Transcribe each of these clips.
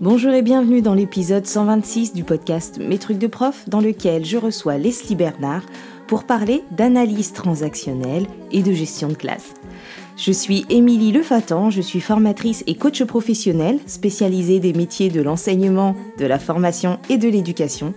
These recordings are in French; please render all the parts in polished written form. Bonjour et bienvenue dans l'épisode 126 du podcast Mes Trucs de Prof, dans lequel je reçois Leslie Bernard pour parler d'analyse transactionnelle et de gestion de classe. Je suis Émilie Lefatan, je suis formatrice et coach professionnelle spécialisée des métiers de l'enseignement, de la formation et de l'éducation.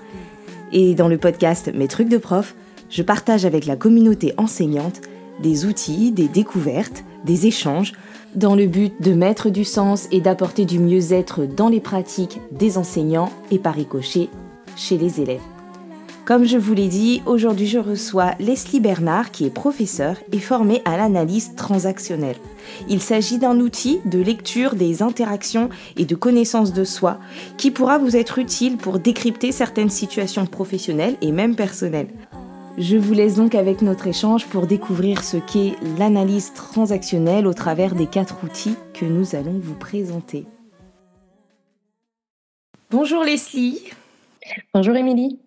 Et dans le podcast Mes Trucs de Prof, je partage avec la communauté enseignante des outils, des découvertes, des échanges, dans le but de mettre du sens et d'apporter du mieux-être dans les pratiques des enseignants et par ricochet chez les élèves. Comme je vous l'ai dit, aujourd'hui je reçois Leslie Bernard qui est professeure et formée à l'analyse transactionnelle. Il s'agit d'un outil de lecture des interactions et de connaissance de soi qui pourra vous être utile pour décrypter certaines situations professionnelles et même personnelles. Je vous laisse donc avec notre échange pour découvrir ce qu'est l'analyse transactionnelle au travers des 4 outils que nous allons vous présenter. Bonjour Leslie. Bonjour Émilie.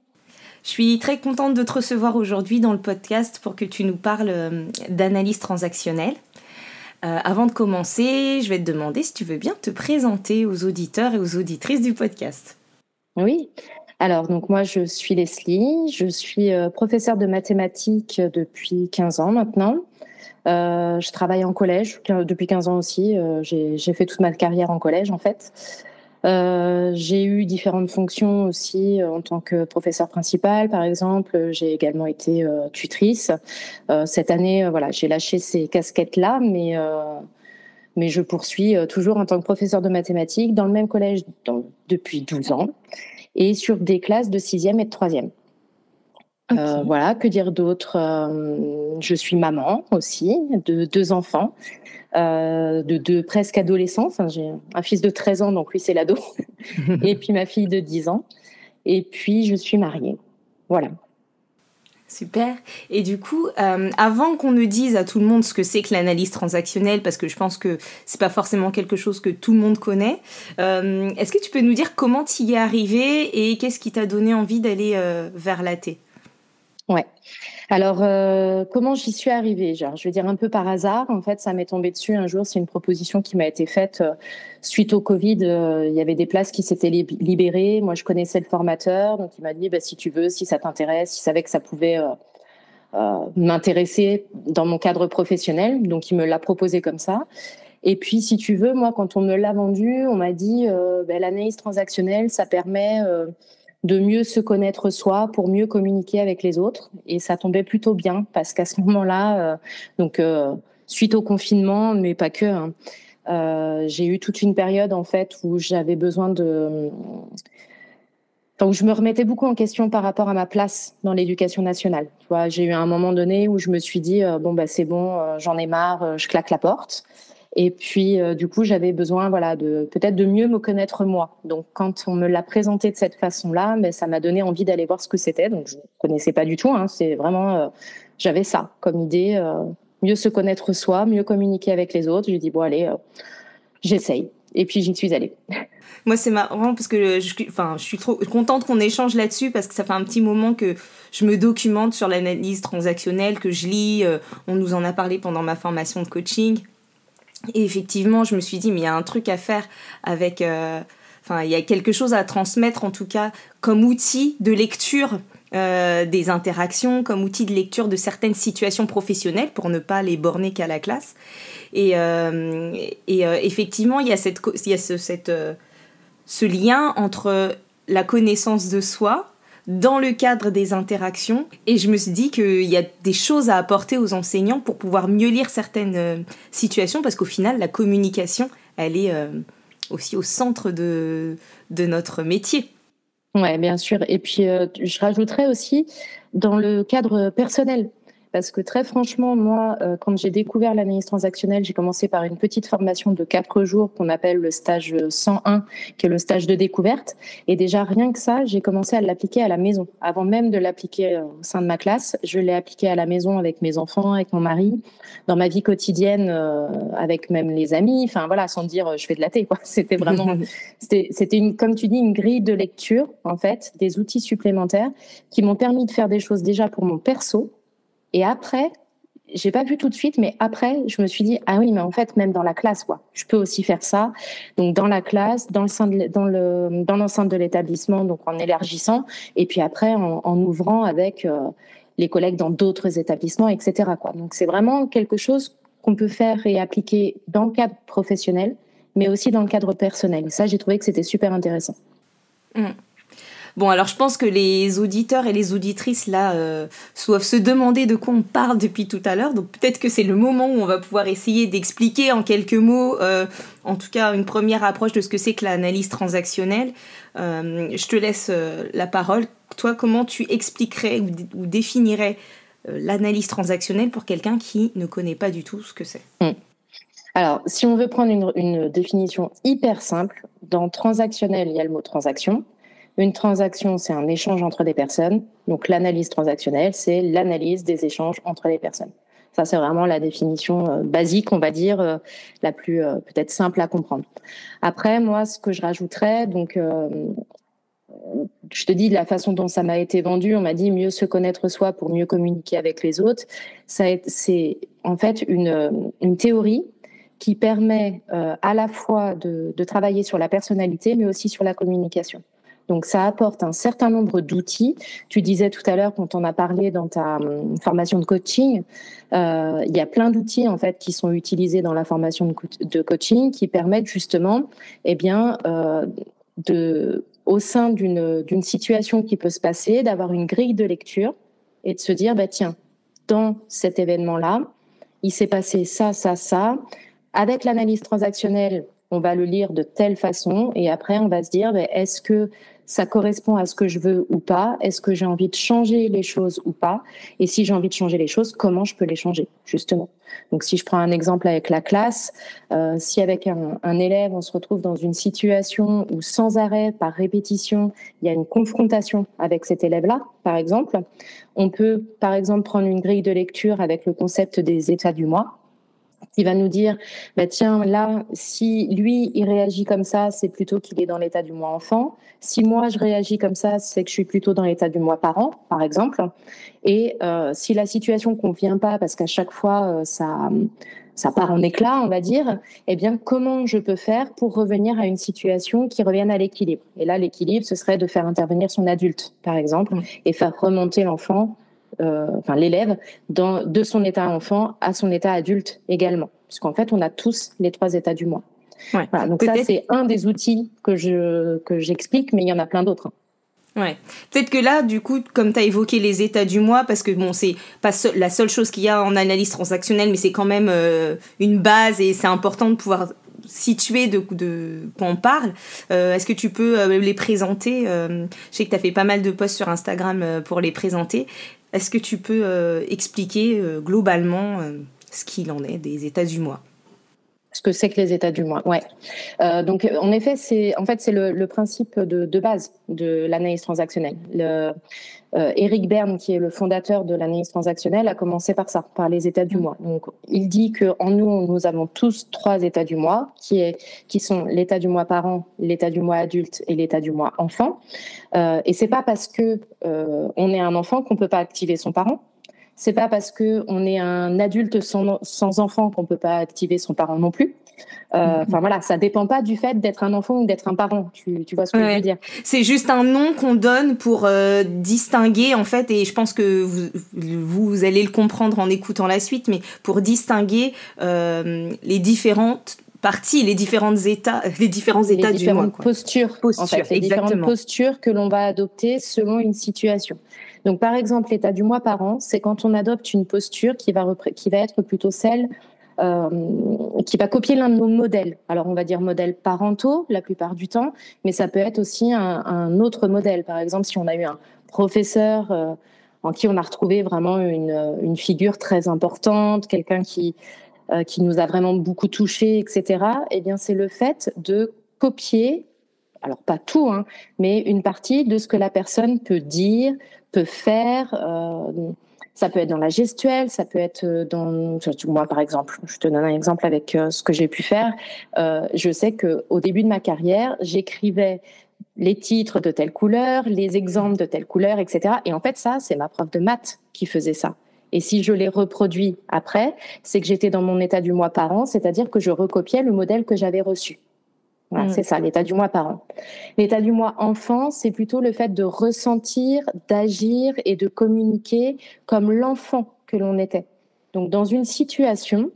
Je suis très contente de te recevoir aujourd'hui dans le podcast pour que tu nous parles d'analyse transactionnelle. Avant de commencer, je vais te demander si tu veux bien te présenter aux auditeurs et aux auditrices du podcast. Oui. Alors, donc moi, je suis Leslie, je suis professeure de mathématiques depuis 15 ans maintenant. Je travaille en collège depuis 15 ans aussi. J'ai fait toute ma carrière en collège, en fait. J'ai eu différentes fonctions aussi en tant que professeure principale, par exemple. J'ai également été tutrice. Cette année, voilà, j'ai lâché ces casquettes-là, mais je poursuis toujours en tant que professeure de mathématiques dans le même collège depuis 12 ans. Et sur des classes de 6e et de 3e. Okay. Voilà, que dire d'autre ? Je suis maman aussi, de 2 enfants, de 2 presque adolescents. Enfin, j'ai un fils de 13 ans, donc lui, c'est l'ado. Et puis ma fille de 10 ans. Et puis, je suis mariée. Voilà. Super. Et du coup, avant qu'on ne dise à tout le monde ce que c'est que l'analyse transactionnelle, parce que je pense que c'est pas forcément quelque chose que tout le monde connaît, est-ce que tu peux nous dire comment tu y es arrivée et qu'est-ce qui t'a donné envie d'aller vers l'AT ? Ouais. Alors, comment j'y suis arrivée ? Genre, je vais dire un peu par hasard. En fait, ça m'est tombé dessus un jour. C'est une proposition qui m'a été faite suite au Covid. Il y avait des places qui s'étaient libérées. Moi, je connaissais le formateur. Donc, il m'a dit, si tu veux, si ça t'intéresse, il savait que ça pouvait m'intéresser dans mon cadre professionnel. Donc, il me l'a proposé comme ça. Et puis, si tu veux, moi, quand on me l'a vendu, on m'a dit, l'analyse transactionnelle, ça permet... de mieux se connaître soi pour mieux communiquer avec les autres. Et ça tombait plutôt bien parce qu'à ce moment-là, suite au confinement, mais pas que, hein, j'ai eu toute une période en fait où j'avais besoin de... Donc, je me remettais beaucoup en question par rapport à ma place dans l'éducation nationale. Tu vois, j'ai eu un moment donné où je me suis dit, c'est bon, j'en ai marre, je claque la porte. Et puis, du coup, j'avais besoin, peut-être de mieux me connaître moi. Donc, quand on me l'a présenté de cette façon-là, ça m'a donné envie d'aller voir ce que c'était. Donc, je ne connaissais pas du tout. Hein. C'est vraiment, j'avais ça comme idée, mieux se connaître soi, mieux communiquer avec les autres. J'ai dit, j'essaye. Et puis, j'y suis allée. Moi, c'est marrant parce que je suis trop contente qu'on échange là-dessus parce que ça fait un petit moment que je me documente sur l'analyse transactionnelle, que je lis. On nous en a parlé pendant ma formation de coaching. Et effectivement, je me suis dit, mais il y a un truc à faire avec... il y a quelque chose à transmettre, en tout cas, comme outil de lecture des interactions, comme outil de lecture de certaines situations professionnelles, pour ne pas les borner qu'à la classe. Et effectivement, il y a, ce lien entre la connaissance de soi dans le cadre des interactions. Et je me suis dit qu'il y a des choses à apporter aux enseignants pour pouvoir mieux lire certaines situations, parce qu'au final, la communication, elle est aussi au centre de notre métier. Oui, bien sûr. Et puis, je rajouterais aussi dans le cadre personnel. Parce que très franchement, moi, quand j'ai découvert l'analyse transactionnelle, j'ai commencé par une petite formation de 4 jours qu'on appelle le stage 101, qui est le stage de découverte. Et déjà, rien que ça, j'ai commencé à l'appliquer à la maison. Avant même de l'appliquer au sein de ma classe, je l'ai appliqué à la maison avec mes enfants, avec mon mari, dans ma vie quotidienne, avec même les amis. Enfin voilà, sans dire je fais de la thé, quoi. C'était vraiment, c'était une, comme tu dis, une grille de lecture, en fait, des outils supplémentaires qui m'ont permis de faire des choses déjà pour mon perso. Et après, j'ai pas pu tout de suite, mais après, je me suis dit, ah oui, mais en fait, même dans la classe, quoi, je peux aussi faire ça. Donc, dans la classe, dans l'enceinte de l'établissement, donc en élargissant, et puis après, en ouvrant avec les collègues dans d'autres établissements, etc., quoi. Donc, c'est vraiment quelque chose qu'on peut faire et appliquer dans le cadre professionnel, mais aussi dans le cadre personnel. Et ça, j'ai trouvé que c'était super intéressant. Mmh. Bon, alors je pense que les auditeurs et les auditrices, là, doivent se demander de quoi on parle depuis tout à l'heure. Donc peut-être que c'est le moment où on va pouvoir essayer d'expliquer en quelques mots, en tout cas une première approche de ce que c'est que l'analyse transactionnelle. Je te laisse la parole. Toi, comment tu expliquerais ou définirais l'analyse transactionnelle pour quelqu'un qui ne connaît pas du tout ce que c'est ? Alors, si on veut prendre une définition hyper simple, dans transactionnel, il y a le mot « transaction ». Une transaction, c'est un échange entre des personnes. Donc, l'analyse transactionnelle, c'est l'analyse des échanges entre les personnes. Ça, c'est vraiment la définition basique, on va dire, la plus peut-être simple à comprendre. Après, moi, ce que je rajouterais, donc, je te dis, de la façon dont ça m'a été vendu, on m'a dit mieux se connaître soi pour mieux communiquer avec les autres. Ça, c'est en fait une théorie qui permet à la fois de travailler sur la personnalité, mais aussi sur la communication. Donc, ça apporte un certain nombre d'outils. Tu disais tout à l'heure, quand on a parlé dans ta formation de coaching, il y a plein d'outils, en fait, qui sont utilisés dans la formation de coaching qui permettent justement, eh bien, au sein d'une situation qui peut se passer, d'avoir une grille de lecture et de se dire, bah, tiens, dans cet événement-là, il s'est passé ça, ça, ça. Avec l'analyse transactionnelle, on va le lire de telle façon et après, on va se dire, ben, est-ce que ça correspond à ce que je veux ou pas? Est-ce que j'ai envie de changer les choses ou pas? Et si j'ai envie de changer les choses, comment je peux les changer, justement? Donc, si je prends un exemple avec la classe, si avec un élève, on se retrouve dans une situation où sans arrêt, par répétition, il y a une confrontation avec cet élève-là, par exemple, on peut, par exemple, prendre une grille de lecture avec le concept des états du moi. Il va nous dire, bah tiens, là, si lui, il réagit comme ça, c'est plutôt qu'il est dans l'état du moi enfant. Si moi, je réagis comme ça, c'est que je suis plutôt dans l'état du moi parent, par exemple. Et si la situation ne convient pas, parce qu'à chaque fois, ça part en éclat, on va dire, eh bien, comment je peux faire pour revenir à une situation qui revienne à l'équilibre? Et là, l'équilibre, ce serait de faire intervenir son adulte, par exemple, et faire remonter l'enfant, l'élève, de son état enfant à son état adulte également. Parce qu'en fait, on a tous les trois états du moi. Ouais. Voilà, donc peut-être... ça, c'est un des outils que j'explique, mais il y en a plein d'autres. Ouais. Peut-être que là, du coup, comme tu as évoqué les états du moi, parce que bon, c'est pas la seule chose qu'il y a en analyse transactionnelle, mais c'est quand même une base et c'est important de pouvoir situer de quand on parle. Est-ce que tu peux les présenter? Je sais que tu as fait pas mal de posts sur Instagram pour les présenter. Est-ce que tu peux expliquer globalement ce qu'il en est des états du moi ? Ce que c'est que les états du moi, ouais. Donc, en effet, c'est le principe de base de l'analyse transactionnelle. Éric Berne, qui est le fondateur de l'analyse transactionnelle, a commencé par ça, par les états du moi. Donc, il dit qu'en nous, nous avons tous trois états du moi, qui sont l'état du moi parent, l'état du moi adulte et l'état du moi enfant. Et c'est pas parce que on est un enfant qu'on peut pas activer son parent. C'est pas parce que on est un adulte sans enfant qu'on peut pas activer son parent non plus. Voilà, ça dépend pas du fait d'être un enfant ou d'être un parent. Tu vois ce que je veux dire ? C'est juste un nom qu'on donne pour distinguer en fait, et je pense que vous allez le comprendre en écoutant la suite, mais pour distinguer les différentes parties, les différents états du moi, quoi. Postures, en fait, les différentes postures que l'on va adopter selon une situation. Donc, par exemple, l'état du moi parent, c'est quand on adopte une posture qui va être plutôt celle qui va copier l'un de nos modèles. Alors, on va dire modèles parentaux la plupart du temps, mais ça peut être aussi un autre modèle. Par exemple, si on a eu un professeur en qui on a retrouvé vraiment une figure très importante, quelqu'un qui nous a vraiment beaucoup touchés, etc., eh bien, c'est le fait de copier, alors pas tout, hein, mais une partie de ce que la personne peut dire, peut faire. Ça peut être dans la gestuelle, ça peut être dans... Moi, par exemple, je te donne un exemple avec ce que j'ai pu faire. Je sais qu'au début de ma carrière, j'écrivais les titres de telle couleur, les exemples de telle couleur, etc. Et en fait, ça, c'est ma prof de maths qui faisait ça. Et si je les reproduis après, c'est que j'étais dans mon état du moi par an, c'est-à-dire que je recopiais le modèle que j'avais reçu. Voilà, c'est ça, l'état du moi parent. L'état du moi enfant, c'est plutôt le fait de ressentir, d'agir et de communiquer comme l'enfant que l'on était. Donc, dans une situation,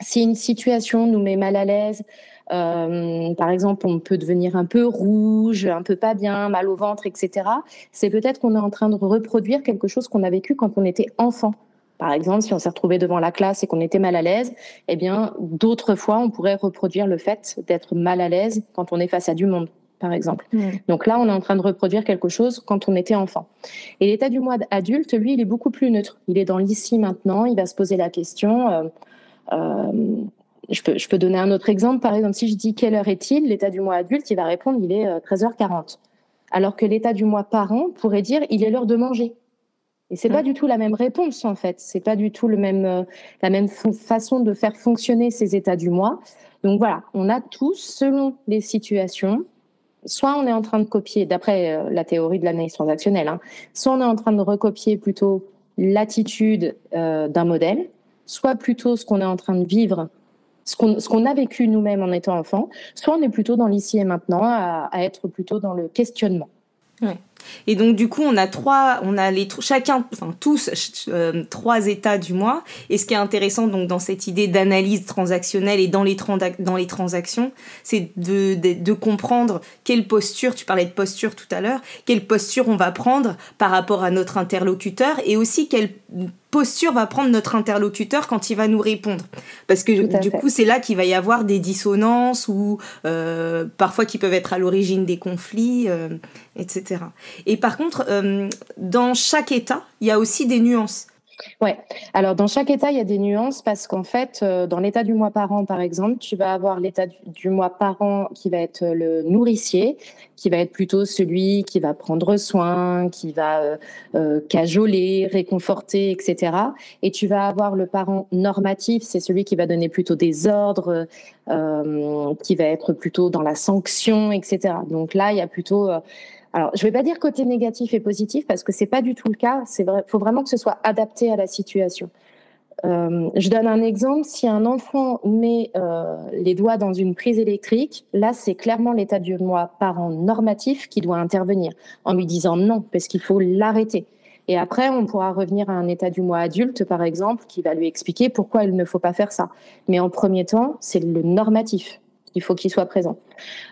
si une situation nous met mal à l'aise, par exemple, on peut devenir un peu rouge, un peu pas bien, mal au ventre, etc., c'est peut-être qu'on est en train de reproduire quelque chose qu'on a vécu quand on était enfant. Par exemple, si on s'est retrouvé devant la classe et qu'on était mal à l'aise, eh bien, d'autres fois, on pourrait reproduire le fait d'être mal à l'aise quand on est face à du monde, par exemple. Donc là, on est en train de reproduire quelque chose quand on était enfant. Et l'état du moi adulte, lui, il est beaucoup plus neutre. Il est dans l'ici maintenant, il va se poser la question. Je peux donner un autre exemple. Par exemple, si je dis « quelle heure est-il ?», l'état du moi adulte, il va répondre « il est 13h40 ». Alors que l'état du moi parent pourrait dire « il est l'heure de manger ». Et c'est pas du tout la même réponse, en fait. C'est pas du tout la même façon de faire fonctionner ces états du moi. Donc voilà, on a tous, selon les situations, soit on est en train de copier, d'après la théorie de l'analyse transactionnelle, hein, soit on est en train de recopier plutôt l'attitude d'un modèle, soit plutôt ce qu'on est en train de vivre, ce qu'on a vécu nous-mêmes en étant enfant, soit on est plutôt dans l'ici et maintenant, à être plutôt dans le questionnement. Oui. Et donc du coup on a tous trois états du moi. Et ce qui est intéressant donc dans cette idée d'analyse transactionnelle et dans les transactions, c'est de comprendre quelle posture, tu parlais de posture tout à l'heure, quelle posture on va prendre par rapport à notre interlocuteur, et aussi quelle posture va prendre notre interlocuteur quand il va nous répondre, parce que du coup c'est là qu'il va y avoir des dissonances ou parfois qui peuvent être à l'origine des conflits, etc. Et par contre, dans chaque état, il y a aussi des nuances. Oui, alors dans chaque état, il y a des nuances parce qu'en fait, dans l'état du moi parent, par exemple, tu vas avoir l'état du moi parent qui va être le nourricier, qui va être plutôt celui qui va prendre soin, qui va cajoler, réconforter, etc. Et tu vas avoir le parent normatif, c'est celui qui va donner plutôt des ordres, qui va être plutôt dans la sanction, etc. Donc là, il y a plutôt... Alors, je ne vais pas dire côté négatif et positif parce que ce n'est pas du tout le cas. Il faut vraiment que ce soit adapté à la situation. Je donne un exemple. Si un enfant met les doigts dans une prise électrique, là, c'est clairement l'état du moi parent normatif qui doit intervenir en lui disant non, parce qu'il faut l'arrêter. Et après, on pourra revenir à un état du moi adulte, par exemple, qui va lui expliquer pourquoi il ne faut pas faire ça. Mais en premier temps, c'est le normatif. Il faut qu'il soit présent.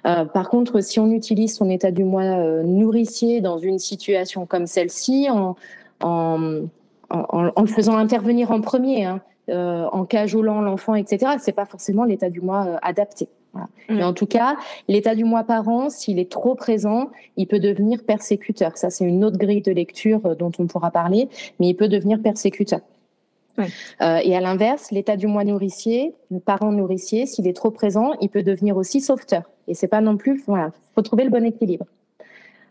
Par contre, si on utilise son état du moi nourricier dans une situation comme celle-ci, en le faisant intervenir en premier, en cajolant l'enfant, etc., c'est pas forcément l'état du moi adapté. Voilà. Mais en tout cas, l'état du moi parent, s'il est trop présent, il peut devenir persécuteur. Ça, c'est une autre grille de lecture dont on pourra parler, mais il peut devenir persécuteur. Oui. Et à l'inverse, l'état du moi nourricier, le parent nourricier, s'il est trop présent, il peut devenir aussi sauveteur. Et c'est pas non plus, voilà, faut trouver le bon équilibre.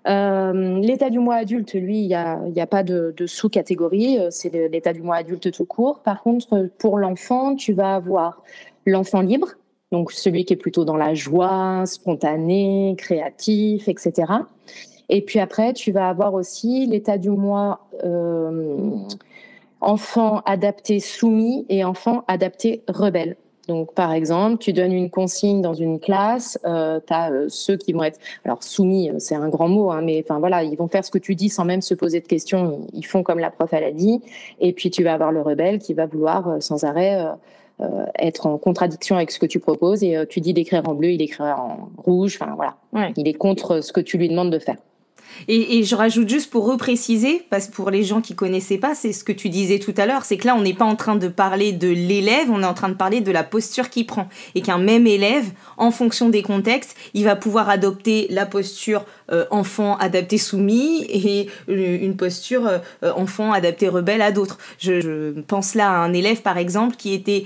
L'état du moi adulte, lui, il y a pas de sous-catégorie, c'est l'état du moi adulte tout court. Par contre, pour l'enfant, tu vas avoir l'enfant libre, donc celui qui est plutôt dans la joie, spontané, créatif, etc. Et puis après, tu vas avoir aussi l'état du moi enfant adapté soumis et enfant adapté rebelle. Donc, par exemple, tu donnes une consigne dans une classe, tu as ceux qui vont être... Alors, soumis, c'est un grand mot, hein, mais enfin voilà, ils vont faire ce que tu dis sans même se poser de questions. Ils font comme la prof, elle a dit. Et puis, tu vas avoir le rebelle qui va vouloir sans arrêt être en contradiction avec ce que tu proposes. Et tu dis d'écrire en bleu, il écrira en rouge. Enfin, voilà, ouais. Il est contre ce que tu lui demandes de faire. Et je rajoute juste pour repréciser, parce que pour les gens qui ne connaissaient pas, c'est ce que tu disais tout à l'heure, c'est que là, on n'est pas en train de parler de l'élève, on est en train de parler de la posture qu'il prend. Et qu'un même élève, en fonction des contextes, il va pouvoir adopter la posture enfant adapté soumis et une posture enfant adapté rebelle à d'autres. Je pense là à un élève, par exemple, qui était...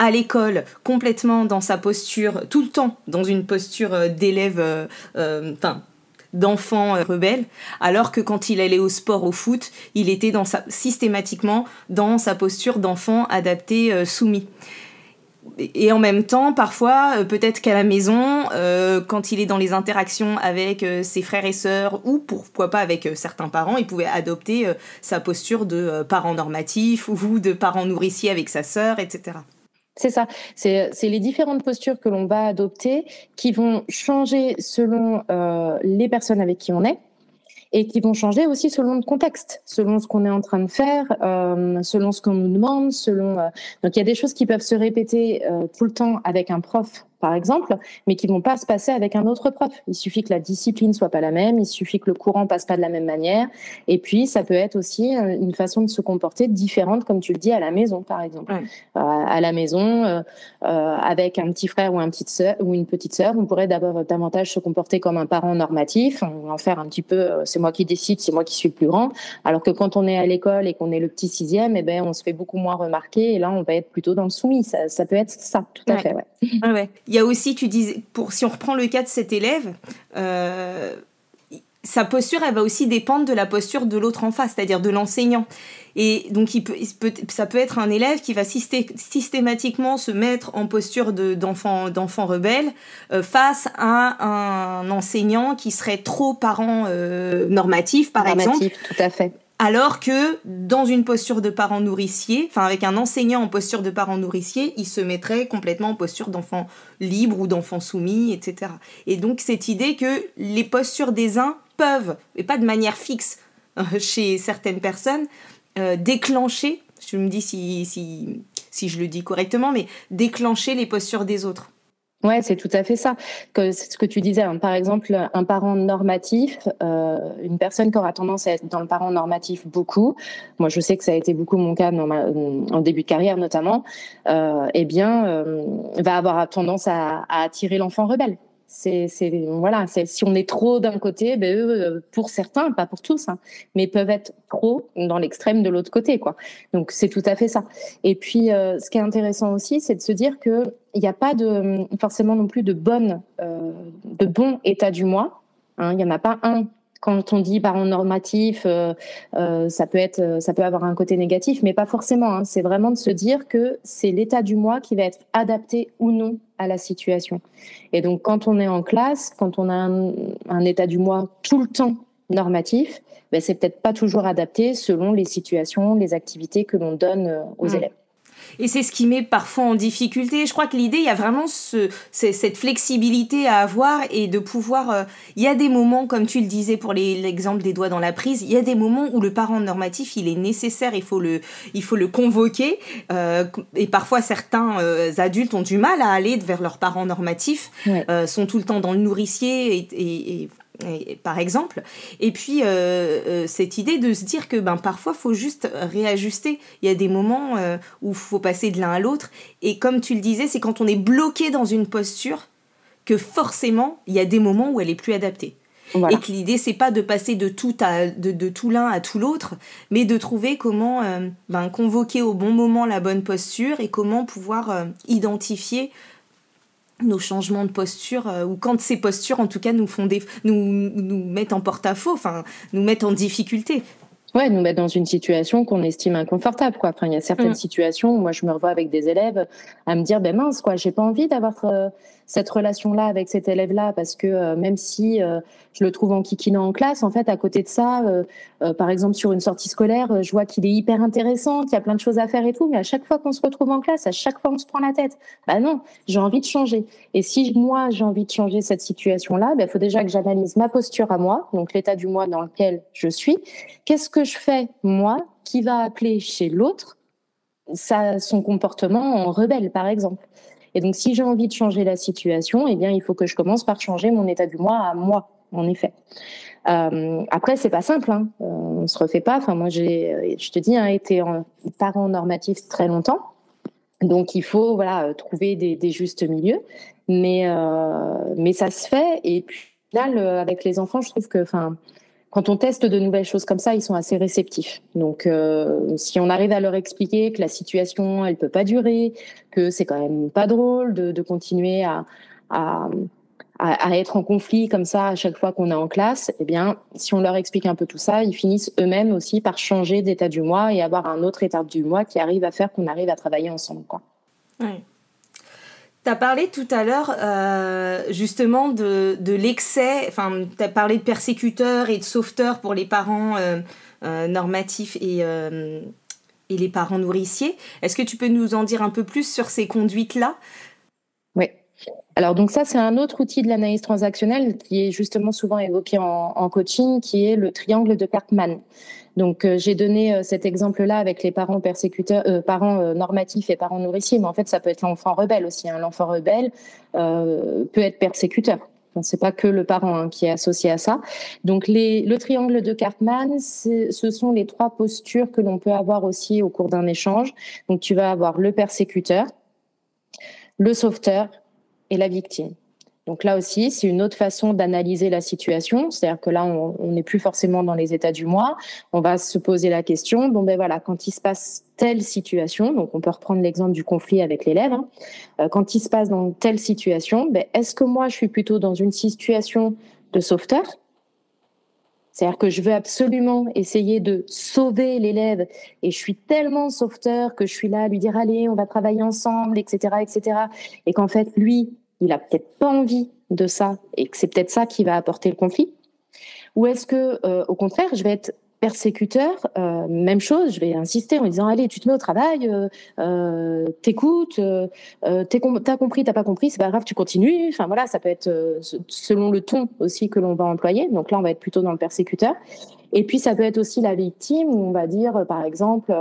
à l'école, complètement dans sa posture, tout le temps dans une posture d'élève, d'enfant rebelle, alors que quand il allait au sport, au foot, il était systématiquement dans sa posture d'enfant adapté soumis. Et en même temps, parfois, peut-être qu'à la maison, quand il est dans les interactions avec ses frères et sœurs ou pourquoi pas avec certains parents, il pouvait adopter sa posture de parent normatif ou de parent nourricier avec sa sœur, etc. C'est ça, c'est les différentes postures que l'on va adopter qui vont changer selon les personnes avec qui on est et qui vont changer aussi selon le contexte, selon ce qu'on est en train de faire, selon ce qu'on nous demande, selon... Donc, il y a des choses qui peuvent se répéter tout le temps avec un prof, par exemple, mais qui ne vont pas se passer avec un autre prof. Il suffit que la discipline ne soit pas la même, il suffit que le courant ne passe pas de la même manière, et puis ça peut être aussi une façon de se comporter différente, comme tu le dis, à la maison, par exemple. Ouais. À la maison, avec un petit frère ou, une petite sœur, on pourrait d'abord davantage se comporter comme un parent normatif, en faire un petit peu « c'est moi qui décide, c'est moi qui suis le plus grand », alors que quand on est à l'école et qu'on est le petit sixième, eh ben, on se fait beaucoup moins remarquer, et là, on va être plutôt dans le soumis. Ça peut être ça, tout à fait. Ouais. Ah ouais. Il y a aussi, tu disais, si on reprend le cas de cet élève, sa posture, elle va aussi dépendre de la posture de l'autre en face, c'est-à-dire de l'enseignant. Et donc, ça peut être un élève qui va systématiquement se mettre en posture d'enfant rebelle face à un enseignant qui serait trop parent normatif, par exemple. Normatif, tout à fait. Alors que dans une posture de parent nourricier, enfin avec un enseignant en posture de parent nourricier, il se mettrait complètement en posture d'enfant libre ou d'enfant soumis, etc. Et donc cette idée que les postures des uns peuvent, et pas de manière fixe chez certaines personnes, déclencher, je me dis si je le dis correctement, mais déclencher les postures des autres. Ouais, c'est tout à fait ça. C'est ce que tu disais, hein. Par exemple, un parent normatif, une personne qui aura tendance à être dans le parent normatif beaucoup, moi je sais que ça a été beaucoup mon cas en début de carrière notamment, va avoir tendance à attirer l'enfant rebelle. Si on est trop d'un côté, ben eux, pour certains, pas pour tous, hein, mais peuvent être trop dans l'extrême de l'autre côté, quoi. Donc c'est tout à fait ça. Et puis ce qui est intéressant aussi, c'est de se dire que il n'y a pas de forcément non plus de bon état du moi. Hein, il n'y en a pas un. Quand on dit parent normatif, ça peut avoir un côté négatif, mais pas forcément. Hein. C'est vraiment de se dire que c'est l'état du moi qui va être adapté ou non à la situation. Et donc, quand on est en classe, quand on a un état du moi tout le temps normatif, ben, c'est peut-être pas toujours adapté selon les situations, les activités que l'on donne aux élèves. Et c'est ce qui met parfois en difficulté. Je crois que l'idée, il y a vraiment cette flexibilité à avoir et de pouvoir... il y a des moments, comme tu le disais pour l'exemple des doigts dans la prise, il y a des moments où le parent normatif, il est nécessaire, il faut le convoquer. Et parfois, certains adultes ont du mal à aller vers leur parent normatif, ouais. Sont tout le temps dans le nourricier et par exemple, et puis cette idée de se dire que parfois faut juste réajuster. Il y a des moments où faut passer de l'un à l'autre, et comme tu le disais, c'est quand on est bloqué dans une posture que forcément il y a des moments où elle est plus adaptée. Voilà. Et que l'idée c'est pas de passer de tout l'un à tout l'autre, mais de trouver comment convoquer au bon moment la bonne posture et comment pouvoir identifier nos changements de posture, ou quand ces postures, en tout cas, nous mettent en porte-à-faux, enfin, nous mettent en difficulté. Ouais, nous mettre dans une situation qu'on estime inconfortable, quoi. Enfin, il y a certaines situations où moi je me revois avec des élèves à me dire, mince, quoi, j'ai pas envie d'avoir cette relation-là avec cet élève-là, parce que même si je le trouve en kikinant en classe, en fait, à côté de ça, par exemple sur une sortie scolaire, je vois qu'il est hyper intéressant, qu'il y a plein de choses à faire et tout, mais à chaque fois qu'on se retrouve en classe, à chaque fois on se prend la tête. Non, j'ai envie de changer. Et si moi j'ai envie de changer cette situation-là, il faut déjà que j'analyse ma posture à moi, donc l'état du moi dans lequel je suis. Qu'est-ce que je fais, moi, qui va appeler chez l'autre son comportement en rebelle, par exemple. Et donc, si j'ai envie de changer la situation, eh bien, il faut que je commence par changer mon état du moi à moi, en effet. Après, c'est pas simple, hein. On se refait pas. Enfin, moi, je te dis, hein, été parent normatif très longtemps. Donc, il faut trouver des justes milieux. Mais ça se fait. Et puis, là, avec les enfants, je trouve que... Quand on teste de nouvelles choses comme ça, ils sont assez réceptifs. Donc, si on arrive à leur expliquer que la situation, elle peut pas durer, que c'est quand même pas drôle de continuer à être en conflit comme ça à chaque fois qu'on est en classe, eh bien, si on leur explique un peu tout ça, ils finissent eux-mêmes aussi par changer d'état du moi et avoir un autre état du moi qui arrive à faire qu'on arrive à travailler ensemble, quoi. Oui. T'as parlé tout à l'heure justement de l'excès, enfin t'as parlé de persécuteurs et de sauveteurs pour les parents normatifs et les parents nourriciers. Est-ce que tu peux nous en dire un peu plus sur ces conduites-là ? Oui. Alors donc ça, c'est un autre outil de l'analyse transactionnelle qui est justement souvent évoqué en coaching, qui est le triangle de Karpman. Donc j'ai donné cet exemple-là avec les parents persécuteurs, parents normatifs et parents nourriciers, mais en fait ça peut être l'enfant rebelle aussi. Hein. L'enfant rebelle peut être persécuteur. Enfin, c'est pas que le parent hein, qui est associé à ça. Donc le triangle de Karpman, ce sont les trois postures que l'on peut avoir aussi au cours d'un échange. Donc tu vas avoir le persécuteur, le sauveteur et la victime. Donc là aussi, c'est une autre façon d'analyser la situation. C'est-à-dire que là, on n'est plus forcément dans les états du moi. On va se poser la question, bon ben voilà, quand il se passe telle situation, donc on peut reprendre l'exemple du conflit avec l'élève, hein, quand il se passe dans telle situation, ben est-ce que moi, je suis plutôt dans une situation de sauveteur ? C'est-à-dire que je veux absolument essayer de sauver l'élève et je suis tellement sauveteur que je suis là à lui dire « Allez, on va travailler ensemble, etc. etc. » Et qu'en fait, lui, il a peut-être pas envie de ça et que c'est peut-être ça qui va apporter le conflit. Ou est-ce que, au contraire, je vais être persécuteur, même chose, je vais insister en disant « Allez, tu te mets au travail, t'écoutes, t'as compris, t'as pas compris, c'est pas grave, tu continues. » Enfin voilà, ça peut être selon le ton aussi que l'on va employer. Donc là, on va être plutôt dans le persécuteur. Et puis, ça peut être aussi la victime où on va dire, par exemple…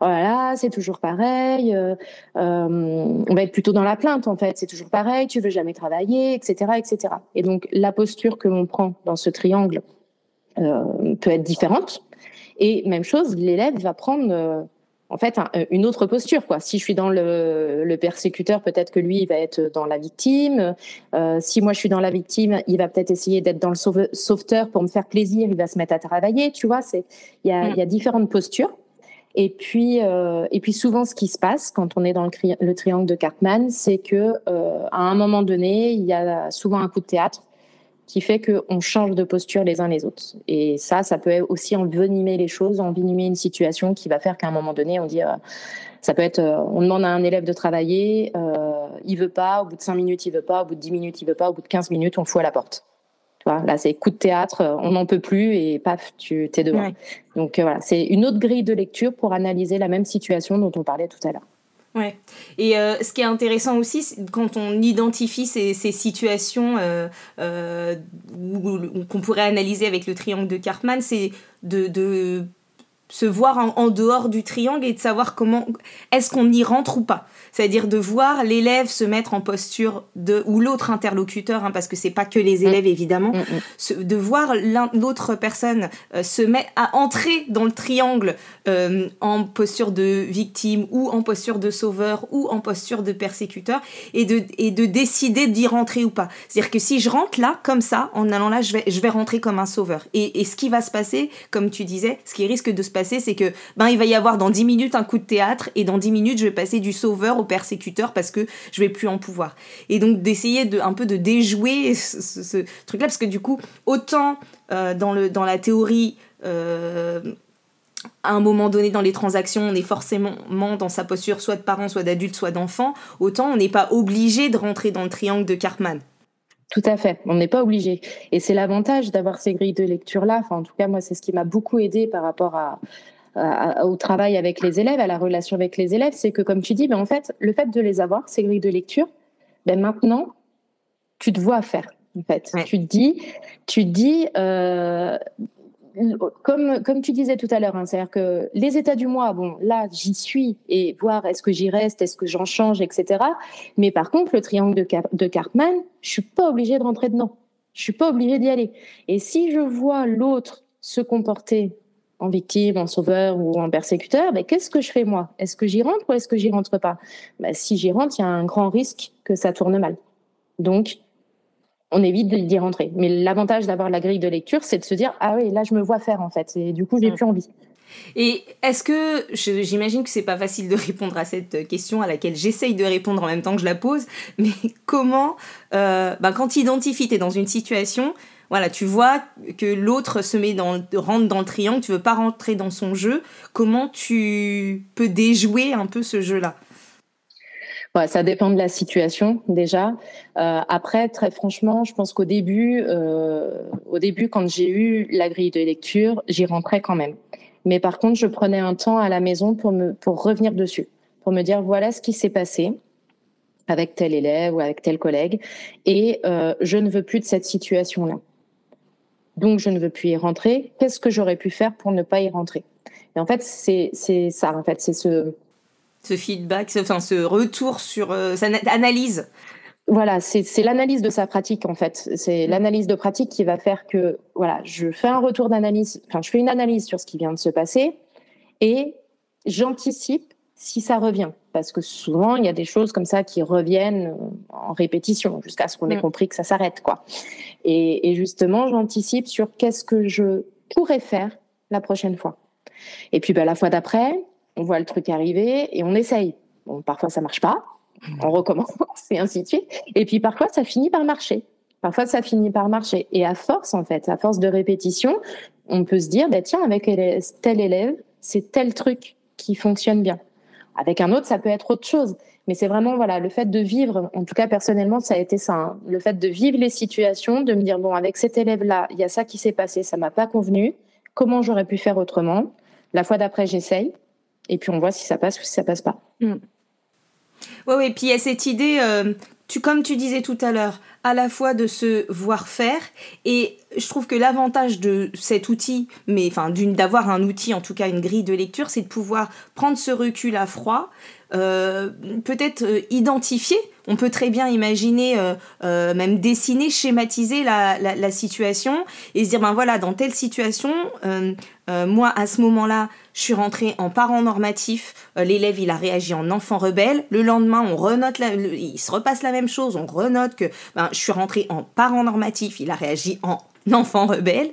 Voilà, c'est toujours pareil, on va être plutôt dans la plainte en fait, c'est toujours pareil, tu veux jamais travailler, etc. etc. Et donc la posture que l'on prend dans ce triangle peut être différente. Et même chose, l'élève va prendre en fait une autre posture, quoi. Si je suis dans le persécuteur, peut-être que lui il va être dans la victime. Si moi je suis dans la victime, il va peut-être essayer d'être dans le sauveteur pour me faire plaisir, il va se mettre à travailler, tu vois, il y a différentes postures. Et puis souvent, ce qui se passe quand on est dans le triangle de Karpman, c'est que à un moment donné, il y a souvent un coup de théâtre qui fait qu'on change de posture les uns les autres. Et ça peut aussi envenimer les choses, envenimer une situation qui va faire qu'à un moment donné, on dit, ça peut être, on demande à un élève de travailler, il veut pas, au bout de 5 minutes, il veut pas, au bout de 10 minutes, il veut pas, au bout de 15 minutes, on le fout à la porte. Là, c'est coup de théâtre, on n'en peut plus et paf, tu t'es devant. Ouais. Donc voilà, c'est une autre grille de lecture pour analyser la même situation dont on parlait tout à l'heure. Ouais. Et ce qui est intéressant aussi, c'est quand on identifie ces situations qu'on pourrait analyser avec le triangle de Karpman, c'est de se voir en dehors du triangle et de savoir comment est-ce qu'on y rentre ou pas. C'est-à-dire de voir l'élève se mettre en posture ou l'autre interlocuteur, hein, parce que c'est pas que les élèves évidemment, de voir l'autre personne se met à entrer dans le triangle en posture de victime ou en posture de sauveur ou en posture de persécuteur et de décider d'y rentrer ou pas. C'est-à-dire que si je rentre là comme ça, en allant là, je vais rentrer comme un sauveur. Et ce qui va se passer, comme tu disais, ce qui risque de se passer, c'est que il va y avoir dans 10 minutes un coup de théâtre et dans 10 minutes je vais passer du sauveur au persécuteur parce que je vais plus en pouvoir. Et donc d'essayer un peu de déjouer ce truc-là, parce que du coup autant dans la théorie à un moment donné dans les transactions on est forcément dans sa posture soit de parent, soit d'adulte, soit d'enfant, autant on n'est pas obligé de rentrer dans le triangle de Karpman. Tout à fait, on n'est pas obligé. Et c'est l'avantage d'avoir ces grilles de lecture-là. Enfin, en tout cas, moi, c'est ce qui m'a beaucoup aidée par rapport au travail avec les élèves, à la relation avec les élèves. C'est que, comme tu dis, en fait, le fait de les avoir, ces grilles de lecture, maintenant, tu te vois faire. En fait. Ouais. Tu te dis comme tu disais tout à l'heure, hein, c'est-à-dire que les états du moi, bon, là, j'y suis, et voir est-ce que j'y reste, est-ce que j'en change, etc. Mais par contre, le triangle de Karpman, je suis pas obligée de rentrer dedans. Je suis pas obligée d'y aller. Et si je vois l'autre se comporter en victime, en sauveur ou en persécuteur, qu'est-ce que je fais moi ? Est-ce que j'y rentre ou est-ce que j'y rentre pas ? Si j'y rentre, il y a un grand risque que ça tourne mal. Donc, on évite d'y rentrer. Mais l'avantage d'avoir la grille de lecture, c'est de se dire « Ah oui, là, je me vois faire, en fait. » Et du coup, j'ai plus envie. Et est-ce que... J'imagine que c'est pas facile de répondre à cette question à laquelle j'essaye de répondre en même temps que je la pose. Mais comment... quand tu identifies, tu es dans une situation... Voilà, tu vois que l'autre se met rentre dans le triangle, tu veux pas rentrer dans son jeu. Comment tu peux déjouer un peu ce jeu-là ? Ouais, ça dépend de la situation déjà. Après, très franchement, je pense qu'au début, quand j'ai eu la grille de lecture, j'y rentrais quand même. Mais par contre, je prenais un temps à la maison pour revenir dessus, pour me dire voilà ce qui s'est passé avec tel élève ou avec tel collègue, et je ne veux plus de cette situation-là. Donc, je ne veux plus y rentrer. Qu'est-ce que j'aurais pu faire pour ne pas y rentrer? Et en fait, c'est ça. En fait, c'est ce feedback, ce retour sur sa analyse. Voilà, c'est l'analyse de sa pratique, en fait. C'est l'analyse de pratique qui va faire que, voilà, je fais une analyse sur ce qui vient de se passer et j'anticipe si ça revient. Parce que souvent, il y a des choses comme ça qui reviennent en répétition jusqu'à ce qu'on ait compris que ça s'arrête, quoi. Et justement, j'anticipe sur qu'est-ce que je pourrais faire la prochaine fois. Et puis, la fois d'après, on voit le truc arriver et on essaye. Bon, parfois, ça marche pas. On recommence et ainsi de suite. Et puis parfois, ça finit par marcher. Et à force, en fait, à force de répétition, on peut se dire, tiens, avec tel élève, c'est tel truc qui fonctionne bien. Avec un autre, ça peut être autre chose. Mais c'est vraiment, voilà, le fait de vivre, en tout cas, personnellement, ça a été ça. Hein, le fait de vivre les situations, de me dire, bon, avec cet élève-là, il y a ça qui s'est passé, ça m'a pas convenu. Comment j'aurais pu faire autrement? La fois d'après, j'essaye. Et puis, on voit si ça passe ou si ça passe pas. Mm. Oui, et puis il y a cette idée, comme tu disais tout à l'heure, à la fois de se voir faire, et je trouve que l'avantage de cet outil, d'avoir un outil, en tout cas une grille de lecture, c'est de pouvoir prendre ce recul à froid, peut-être identifier, on peut très bien imaginer, même dessiner, schématiser la situation, et se dire, dans telle situation, moi à ce moment-là, je suis rentrée en parent normatif, l'élève il a réagi en enfant rebelle, le lendemain on renote, il se repasse la même chose, on renote que je suis rentrée en parent normatif, il a réagi en enfant rebelle,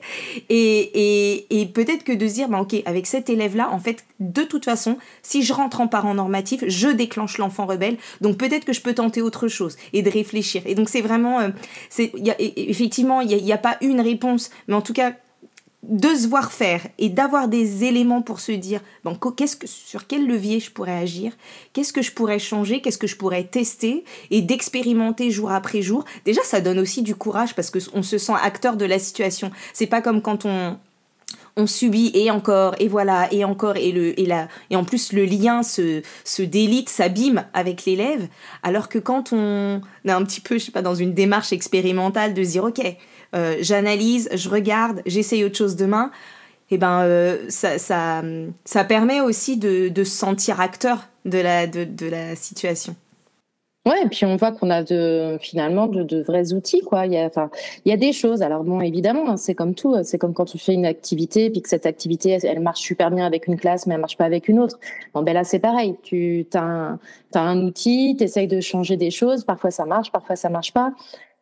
et peut-être que de se dire, ok, avec cet élève-là, en fait, de toute façon, si je rentre en parent normatif, je déclenche l'enfant rebelle, donc peut-être que je peux tenter autre chose, et de réfléchir. Et donc c'est vraiment, effectivement, il n'y a pas une réponse, mais en tout cas, de se voir faire et d'avoir des éléments pour se dire sur quel levier je pourrais agir, qu'est-ce que je pourrais changer, qu'est-ce que je pourrais tester et d'expérimenter jour après jour. Déjà, ça donne aussi du courage parce qu'on se sent acteur de la situation. C'est pas comme quand on subit et en plus le lien se délite, s'abîme avec l'élève, alors que quand on est un petit peu, dans une démarche expérimentale de se dire ok, j'analyse, je regarde, j'essaye autre chose demain, ça permet aussi de se sentir acteur de la situation. Ouais, et puis on voit qu'on a finalement de vrais outils, quoi. Il y a des choses. Alors bon, évidemment, hein, c'est comme tout. C'est comme quand tu fais une activité, et puis que cette activité, elle marche super bien avec une classe, mais elle marche pas avec une autre. Bon, là, c'est pareil. Tu as un outil, tu essayes de changer des choses. Parfois, ça marche, parfois, ça marche pas.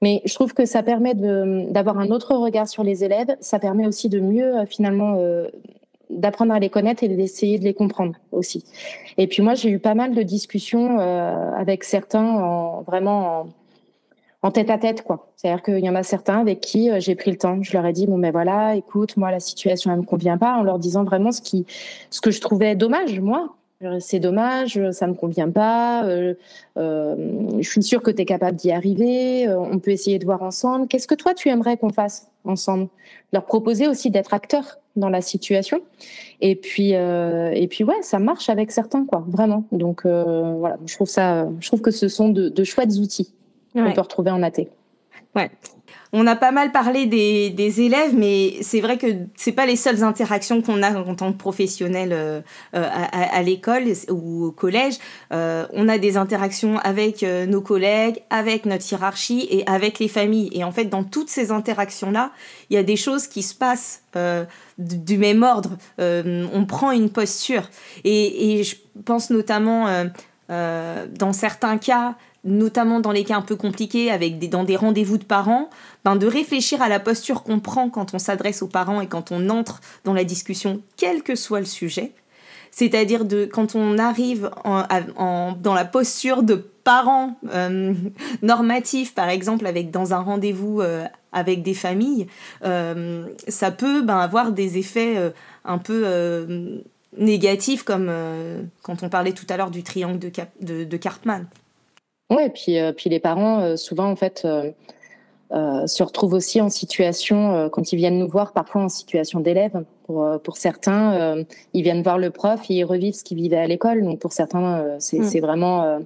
Mais je trouve que ça permet d'avoir un autre regard sur les élèves. Ça permet aussi de mieux, d'apprendre à les connaître et d'essayer de les comprendre aussi. Et puis moi, j'ai eu pas mal de discussions avec certains en tête-à-tête, quoi. C'est-à-dire qu'il y en a certains avec qui j'ai pris le temps. Je leur ai dit, écoute, moi, la situation, elle me convient pas, en leur disant vraiment ce que je trouvais dommage, moi. C'est dommage, ça me convient pas, je suis sûre que tu es capable d'y arriver, on peut essayer de voir ensemble. Qu'est-ce que toi, tu aimerais qu'on fasse ensemble ? Leur proposer aussi d'être acteur dans la situation. Et puis ouais, ça marche avec certains, quoi, vraiment. Donc voilà, je trouve que ce sont de chouettes outils qu'on peut retrouver en AT. Ouais. On a pas mal parlé des élèves, mais c'est vrai que c'est pas les seules interactions qu'on a en tant que professionnel à l'école ou au collège. On a des interactions avec nos collègues, avec notre hiérarchie et avec les familles. Et en fait, dans toutes ces interactions-là, il y a des choses qui se passent du même ordre. On prend une posture. Et je pense notamment, dans certains cas, notamment dans les cas un peu compliqués, dans des rendez-vous de parents, de réfléchir à la posture qu'on prend quand on s'adresse aux parents et quand on entre dans la discussion, quel que soit le sujet. C'est-à-dire quand on arrive dans la posture de parent normatif, par exemple, dans un rendez-vous avec des familles, ça peut avoir des effets un peu... négatifs, comme quand on parlait tout à l'heure du triangle de Karpman. Ouais, puis les parents souvent en fait se retrouvent aussi en situation quand ils viennent nous voir, parfois en situation d'élève. Pour certains, ils viennent voir le prof et ils revivent ce qu'ils vivaient à l'école. Donc pour certains, c'est vraiment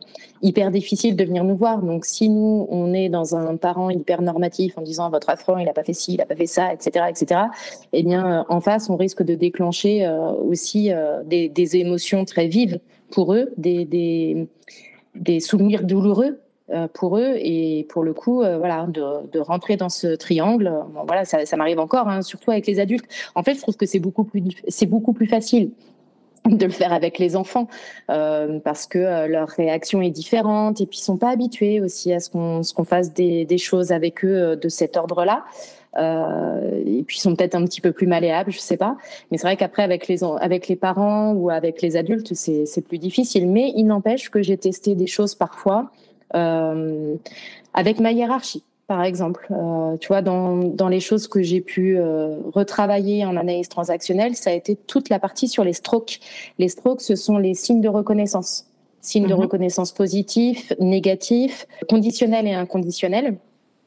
hyper difficile de venir nous voir. Donc si nous on est dans un parent hyper normatif en disant votre enfant il a pas fait ci, il a pas fait ça, etc. Eh bien en face on risque de déclencher aussi des émotions très vives pour eux, des souvenirs douloureux pour eux, et pour le coup voilà, de rentrer dans ce triangle. Bon, voilà, ça m'arrive encore, hein, surtout avec les adultes. En fait, je trouve que c'est beaucoup plus facile de le faire avec les enfants parce que leur réaction est différente et puis ils sont pas habitués aussi à ce qu'on fasse des choses avec eux de cet ordre-là. Et puis ils sont peut-être un petit peu plus malléables, je sais pas, mais c'est vrai qu'après avec les parents ou avec les adultes c'est plus difficile, mais il n'empêche que j'ai testé des choses parfois avec ma hiérarchie par exemple, tu vois, dans les choses que j'ai pu retravailler en analyse transactionnelle, ça a été toute la partie sur les strokes. Les strokes, ce sont les signes de reconnaissance, signes de reconnaissance positifs, négatifs, conditionnels et inconditionnels.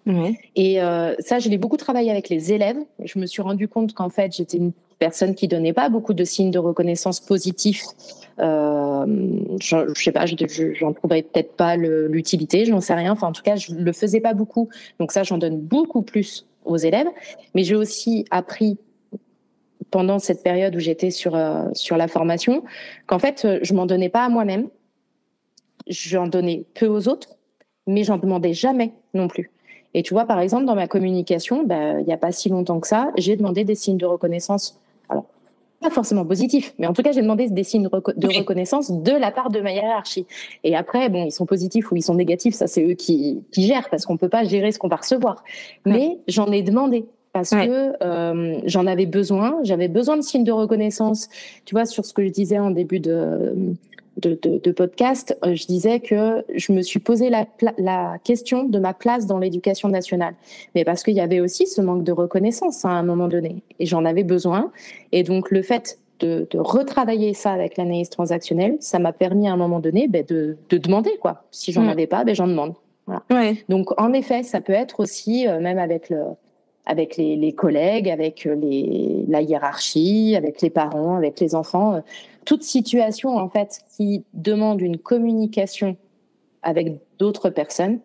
Oui. Et ça, je l'ai beaucoup travaillé avec les élèves. Je me suis rendu compte qu'en fait, j'étais une personne qui donnait pas beaucoup de signes de reconnaissance positifs. Je sais pas, j'en trouverais peut-être pas l'utilité, j'en sais rien. Enfin, en tout cas, je le faisais pas beaucoup. Donc ça, j'en donne beaucoup plus aux élèves. Mais j'ai aussi appris pendant cette période où j'étais sur la formation qu'en fait, je m'en donnais pas à moi-même. J'en donnais peu aux autres, mais j'en demandais jamais non plus. Et tu vois, par exemple, dans ma communication, il n'y a pas si longtemps que ça, j'ai demandé des signes de reconnaissance. Alors, pas forcément positifs, mais en tout cas, j'ai demandé des signes de reconnaissance de la part de ma hiérarchie. Et après, bon, ils sont positifs ou ils sont négatifs, ça, c'est eux qui gèrent, parce qu'on ne peut pas gérer ce qu'on va recevoir. Mais j'en ai demandé, parce que j'en avais besoin. J'avais besoin de signes de reconnaissance. Tu vois, sur ce que je disais en début de podcast, je disais que je me suis posé la question de ma place dans l'éducation nationale, mais parce qu'il y avait aussi ce manque de reconnaissance à un moment donné, et j'en avais besoin. Et donc le fait de retravailler ça avec l'analyse transactionnelle, ça m'a permis à un moment donné de demander, quoi. Si j'en avais pas, j'en demande. Voilà. Ouais. Donc en effet, ça peut être aussi même avec les collègues, avec la hiérarchie, avec les parents, avec les enfants, toute situation en fait qui demande une communication avec d'autres personnes,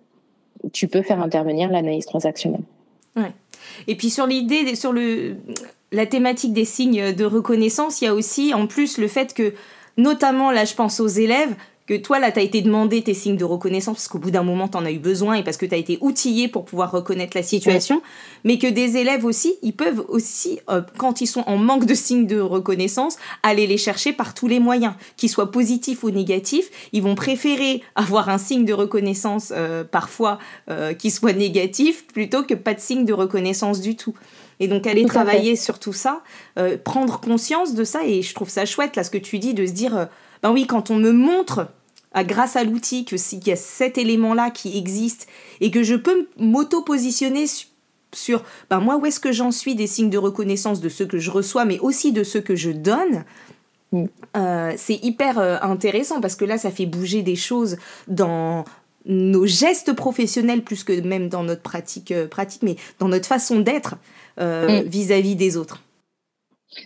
tu peux faire intervenir l'analyse transactionnelle. Ouais. Et puis sur l'idée, sur la thématique des signes de reconnaissance, il y a aussi en plus le fait que, notamment là je pense aux élèves, que toi, là, t'as été demandé tes signes de reconnaissance parce qu'au bout d'un moment, t'en as eu besoin et parce que t'as été outillé pour pouvoir reconnaître la situation, mais que des élèves aussi, ils peuvent aussi, quand ils sont en manque de signes de reconnaissance, aller les chercher par tous les moyens, qu'ils soient positifs ou négatifs. Ils vont préférer avoir un signe de reconnaissance parfois qui soit négatif plutôt que pas de signe de reconnaissance du tout. Et donc, aller travailler sur tout ça, prendre conscience de ça, et je trouve ça chouette, là, ce que tu dis, de se dire, ben oui, quand on me montre grâce à l'outil qu'il y a cet élément-là qui existe et que je peux m'auto-positionner sur ben moi, où est-ce que j'en suis des signes de reconnaissance de ceux que je reçois, mais aussi de ceux que je donne, c'est hyper intéressant, parce que là, ça fait bouger des choses dans nos gestes professionnels, plus que même dans notre pratique, mais dans notre façon d'être vis-à-vis des autres.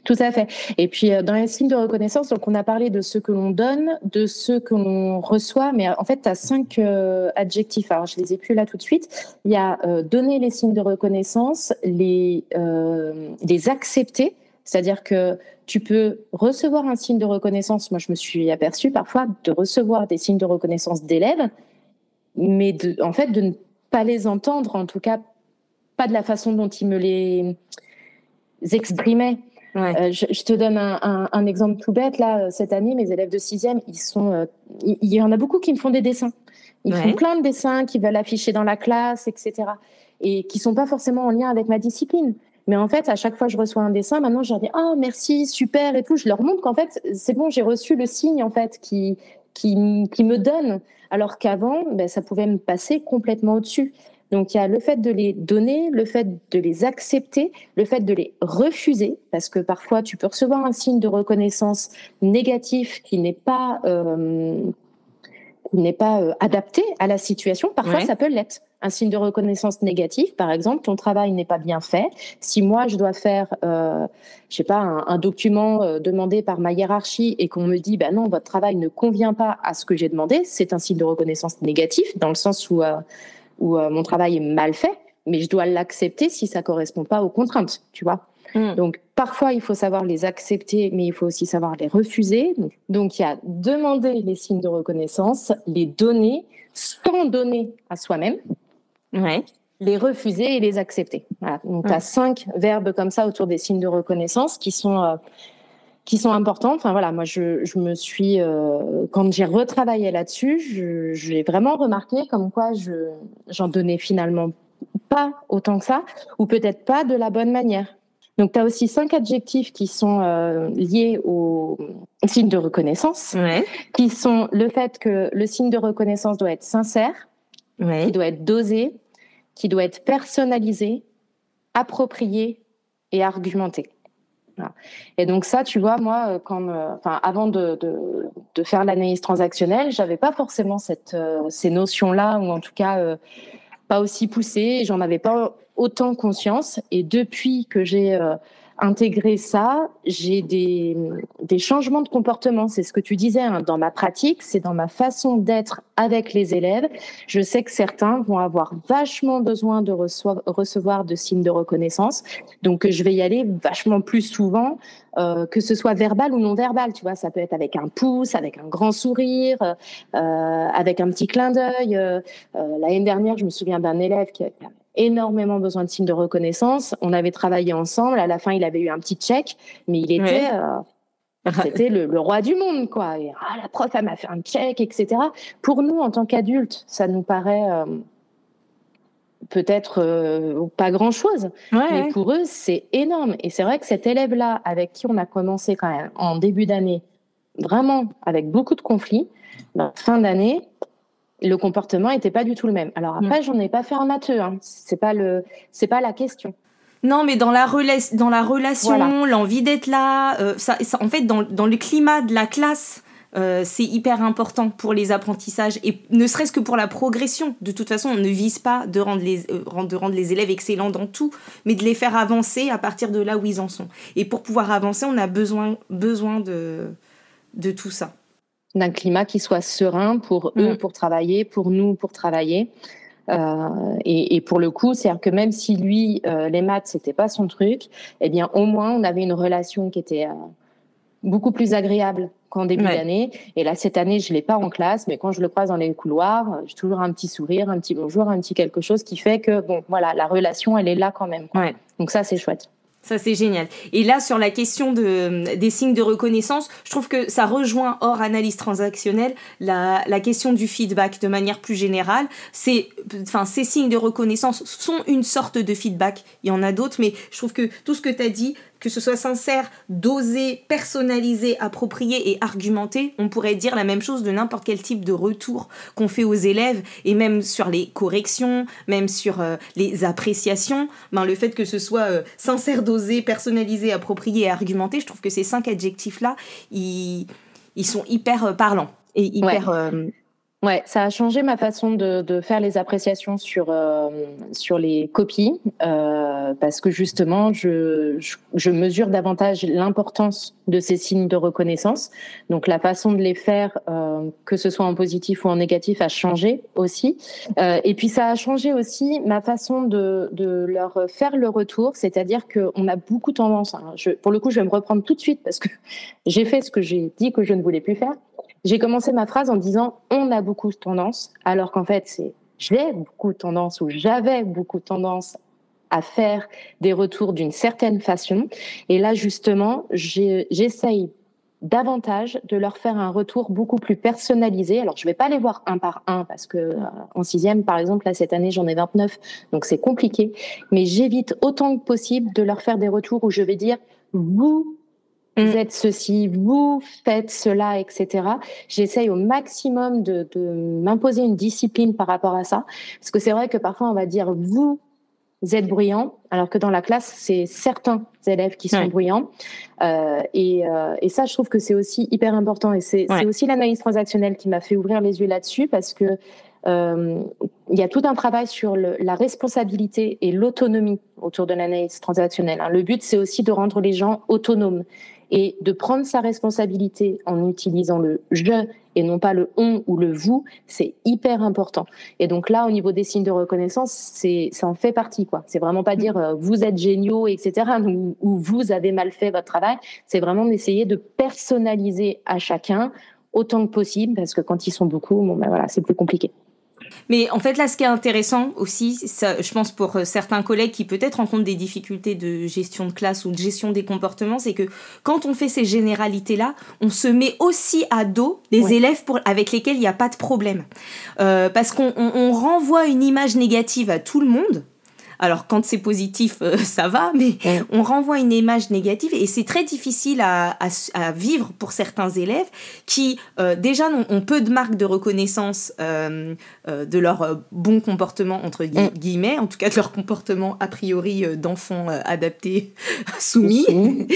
Tout à fait. Et puis, dans les signes de reconnaissance, donc on a parlé de ce que l'on donne, de ce que l'on reçoit, mais en fait, tu as 5 adjectifs. Alors, je ne les ai plus là tout de suite. Il y a donner les signes de reconnaissance, les accepter, c'est-à-dire que tu peux recevoir un signe de reconnaissance. Moi, je me suis aperçue parfois de recevoir des signes de reconnaissance d'élèves, mais en fait, de ne pas les entendre, en tout cas, pas de la façon dont ils me les exprimaient. Ouais. Je te donne un exemple tout bête. Là, cette année, mes élèves de 6e, il y en a beaucoup qui me font des dessins. Ils font plein de dessins qu'ils veulent afficher dans la classe, etc. Et qui ne sont pas forcément en lien avec ma discipline. Mais en fait, à chaque fois que je reçois un dessin, maintenant, je leur dis « Oh, merci, super » et tout. Je leur montre qu'en fait, c'est bon, j'ai reçu le signe en fait, qui me donne. Alors qu'avant, ça pouvait me passer complètement au-dessus. Donc, il y a le fait de les donner, le fait de les accepter, le fait de les refuser, parce que parfois, tu peux recevoir un signe de reconnaissance négatif qui n'est pas, ou n'est pas adapté à la situation, parfois ça peut l'être. Un signe de reconnaissance négative, par exemple, ton travail n'est pas bien fait. Si moi, je dois faire, je sais pas, un document demandé par ma hiérarchie et qu'on me dit, bah non, votre travail ne convient pas à ce que j'ai demandé, c'est un signe de reconnaissance négative dans le sens où, mon travail est mal fait, mais je dois l'accepter si ça correspond pas aux contraintes, tu vois. Donc, parfois, il faut savoir les accepter, mais il faut aussi savoir les refuser. Donc, il y a demander les signes de reconnaissance, les donner, s'en donner à soi-même. Ouais. Les refuser et les accepter. Voilà. Donc, tu as 5 verbes comme ça autour des signes de reconnaissance qui sont importants. Enfin, voilà, moi, je me suis... quand j'ai retravaillé là-dessus, j'ai vraiment remarqué comme quoi j'en donnais finalement pas autant que ça, ou peut-être pas de la bonne manière. Donc, tu as aussi 5 adjectifs qui sont liés au signe de reconnaissance, qui sont le fait que le signe de reconnaissance doit être sincère, qui doit être dosé, qui doit être personnalisé, approprié et argumenté. Voilà. Et donc ça, tu vois, moi, quand, avant de faire l'analyse transactionnelle, j'avais pas forcément ces notions-là, ou en tout cas pas aussi poussées. J'en avais pas autant conscience. Et depuis que j'ai intégré ça, j'ai des changements de comportement. C'est ce que tu disais, hein, dans ma pratique, c'est dans ma façon d'être avec les élèves. Je sais que certains vont avoir vachement besoin de recevoir de signes de reconnaissance. Donc, je vais y aller vachement plus souvent, que ce soit verbal ou non verbal. Tu vois, ça peut être avec un pouce, avec un grand sourire, avec un petit clin d'œil. L'année dernière, je me souviens d'un élève qui a énormément besoin de signes de reconnaissance. On avait travaillé ensemble. À la fin, il avait eu un petit check, mais il était... c'était le roi du monde, quoi. Et, la prof, elle m'a fait un check, etc. Pour nous, en tant qu'adultes, ça nous paraît peut-être pas grand-chose. Mais pour eux, c'est énorme. Et c'est vrai que cet élève-là, avec qui on a commencé quand même en début d'année, vraiment avec beaucoup de conflits, ben, fin d'année... le comportement n'était pas du tout le même. Alors après, j'en ai pas fait un matheux, hein. C'est pas la question. Non, mais dans la relation, voilà. L'envie d'être là, ça, en fait, dans le climat de la classe, c'est hyper important pour les apprentissages et ne serait-ce que pour la progression. De toute façon, on ne vise pas de rendre les élèves excellents dans tout, mais de les faire avancer à partir de là où ils en sont. Et pour pouvoir avancer, on a besoin de tout ça. D'un climat qui soit serein pour eux, pour travailler, pour nous, pour travailler. Et pour le coup, c'est-à-dire que même si lui, les maths, c'était pas son truc, eh bien, au moins, on avait une relation qui était beaucoup plus agréable qu'en début d'année. Et là, cette année, je l'ai pas en classe, mais quand je le croise dans les couloirs, j'ai toujours un petit sourire, un petit bonjour, un petit quelque chose qui fait que, bon, voilà, la relation, elle est là quand même. Ouais. Donc ça, c'est chouette. Ça, c'est génial. Et là, sur la question des signes de reconnaissance, je trouve que ça rejoint, hors analyse transactionnelle, la question du feedback de manière plus générale. Ces signes de reconnaissance sont une sorte de feedback. Il y en a d'autres, mais je trouve que tout ce que tu as dit, que ce soit sincère, dosé, personnalisé, approprié et argumenté, on pourrait dire la même chose de n'importe quel type de retour qu'on fait aux élèves, et même sur les corrections, même sur les appréciations. Ben, le fait que ce soit sincère, dosé, personnalisé, approprié et argumenté, je trouve que ces 5 adjectifs-là, ils sont hyper parlants et hyper... Ouais, ça a changé ma façon de faire les appréciations sur les copies, parce que justement, je mesure davantage l'importance de ces signes de reconnaissance. Donc, la façon de les faire, que ce soit en positif ou en négatif, a changé aussi. Et puis, ça a changé aussi ma façon de leur faire le retour, c'est-à-dire qu'on a beaucoup tendance... Hein, pour le coup, je vais me reprendre tout de suite, parce que j'ai fait ce que j'ai dit que je ne voulais plus faire. J'ai commencé ma phrase en disant « on a beaucoup tendance », alors qu'en fait, c'est « j'ai beaucoup tendance » ou « j'avais beaucoup tendance » à faire des retours d'une certaine façon. Et là, justement, j'essaye davantage de leur faire un retour beaucoup plus personnalisé. Alors, je ne vais pas les voir un par un, parce que en 6e, par exemple, là, cette année, j'en ai 29, donc c'est compliqué. Mais j'évite autant que possible de leur faire des retours où je vais dire « vous ». Vous êtes ceci, vous faites cela, etc. J'essaye au maximum de m'imposer une discipline par rapport à ça. Parce que c'est vrai que parfois, on va dire « vous Z bruyant, alors que dans la classe, c'est certains élèves qui sont bruyants. Et ça, je trouve que c'est aussi hyper important. Et c'est aussi l'analyse transactionnelle qui m'a fait ouvrir les yeux là-dessus, parce que il y a tout un travail sur la responsabilité et l'autonomie autour de l'analyse transactionnelle. Le but, c'est aussi de rendre les gens autonomes et de prendre sa responsabilité en utilisant le « je » et non pas le « on » ou le « vous », c'est hyper important. Et donc là, au niveau des signes de reconnaissance, ça en fait partie, quoi. C'est vraiment pas dire « vous êtes géniaux », etc. ou « vous avez mal fait votre travail ». C'est vraiment d'essayer de personnaliser à chacun autant que possible, parce que quand ils sont beaucoup, c'est plus compliqué. Mais en fait, là, ce qui est intéressant aussi, ça, je pense pour certains collègues qui peut-être rencontrent des difficultés de gestion de classe ou de gestion des comportements, c'est que quand on fait ces généralités-là, on se met aussi à dos les élèves avec lesquels il n'y a pas de problème. Parce qu'on renvoie une image négative à tout le monde. Alors, quand c'est positif, ça va, mais on renvoie une image négative et c'est très difficile à vivre pour certains élèves qui, déjà, ont peu de marques de reconnaissance de leur bon comportement, entre guillemets, en tout cas de leur comportement a priori d'enfant adapté, soumis, qui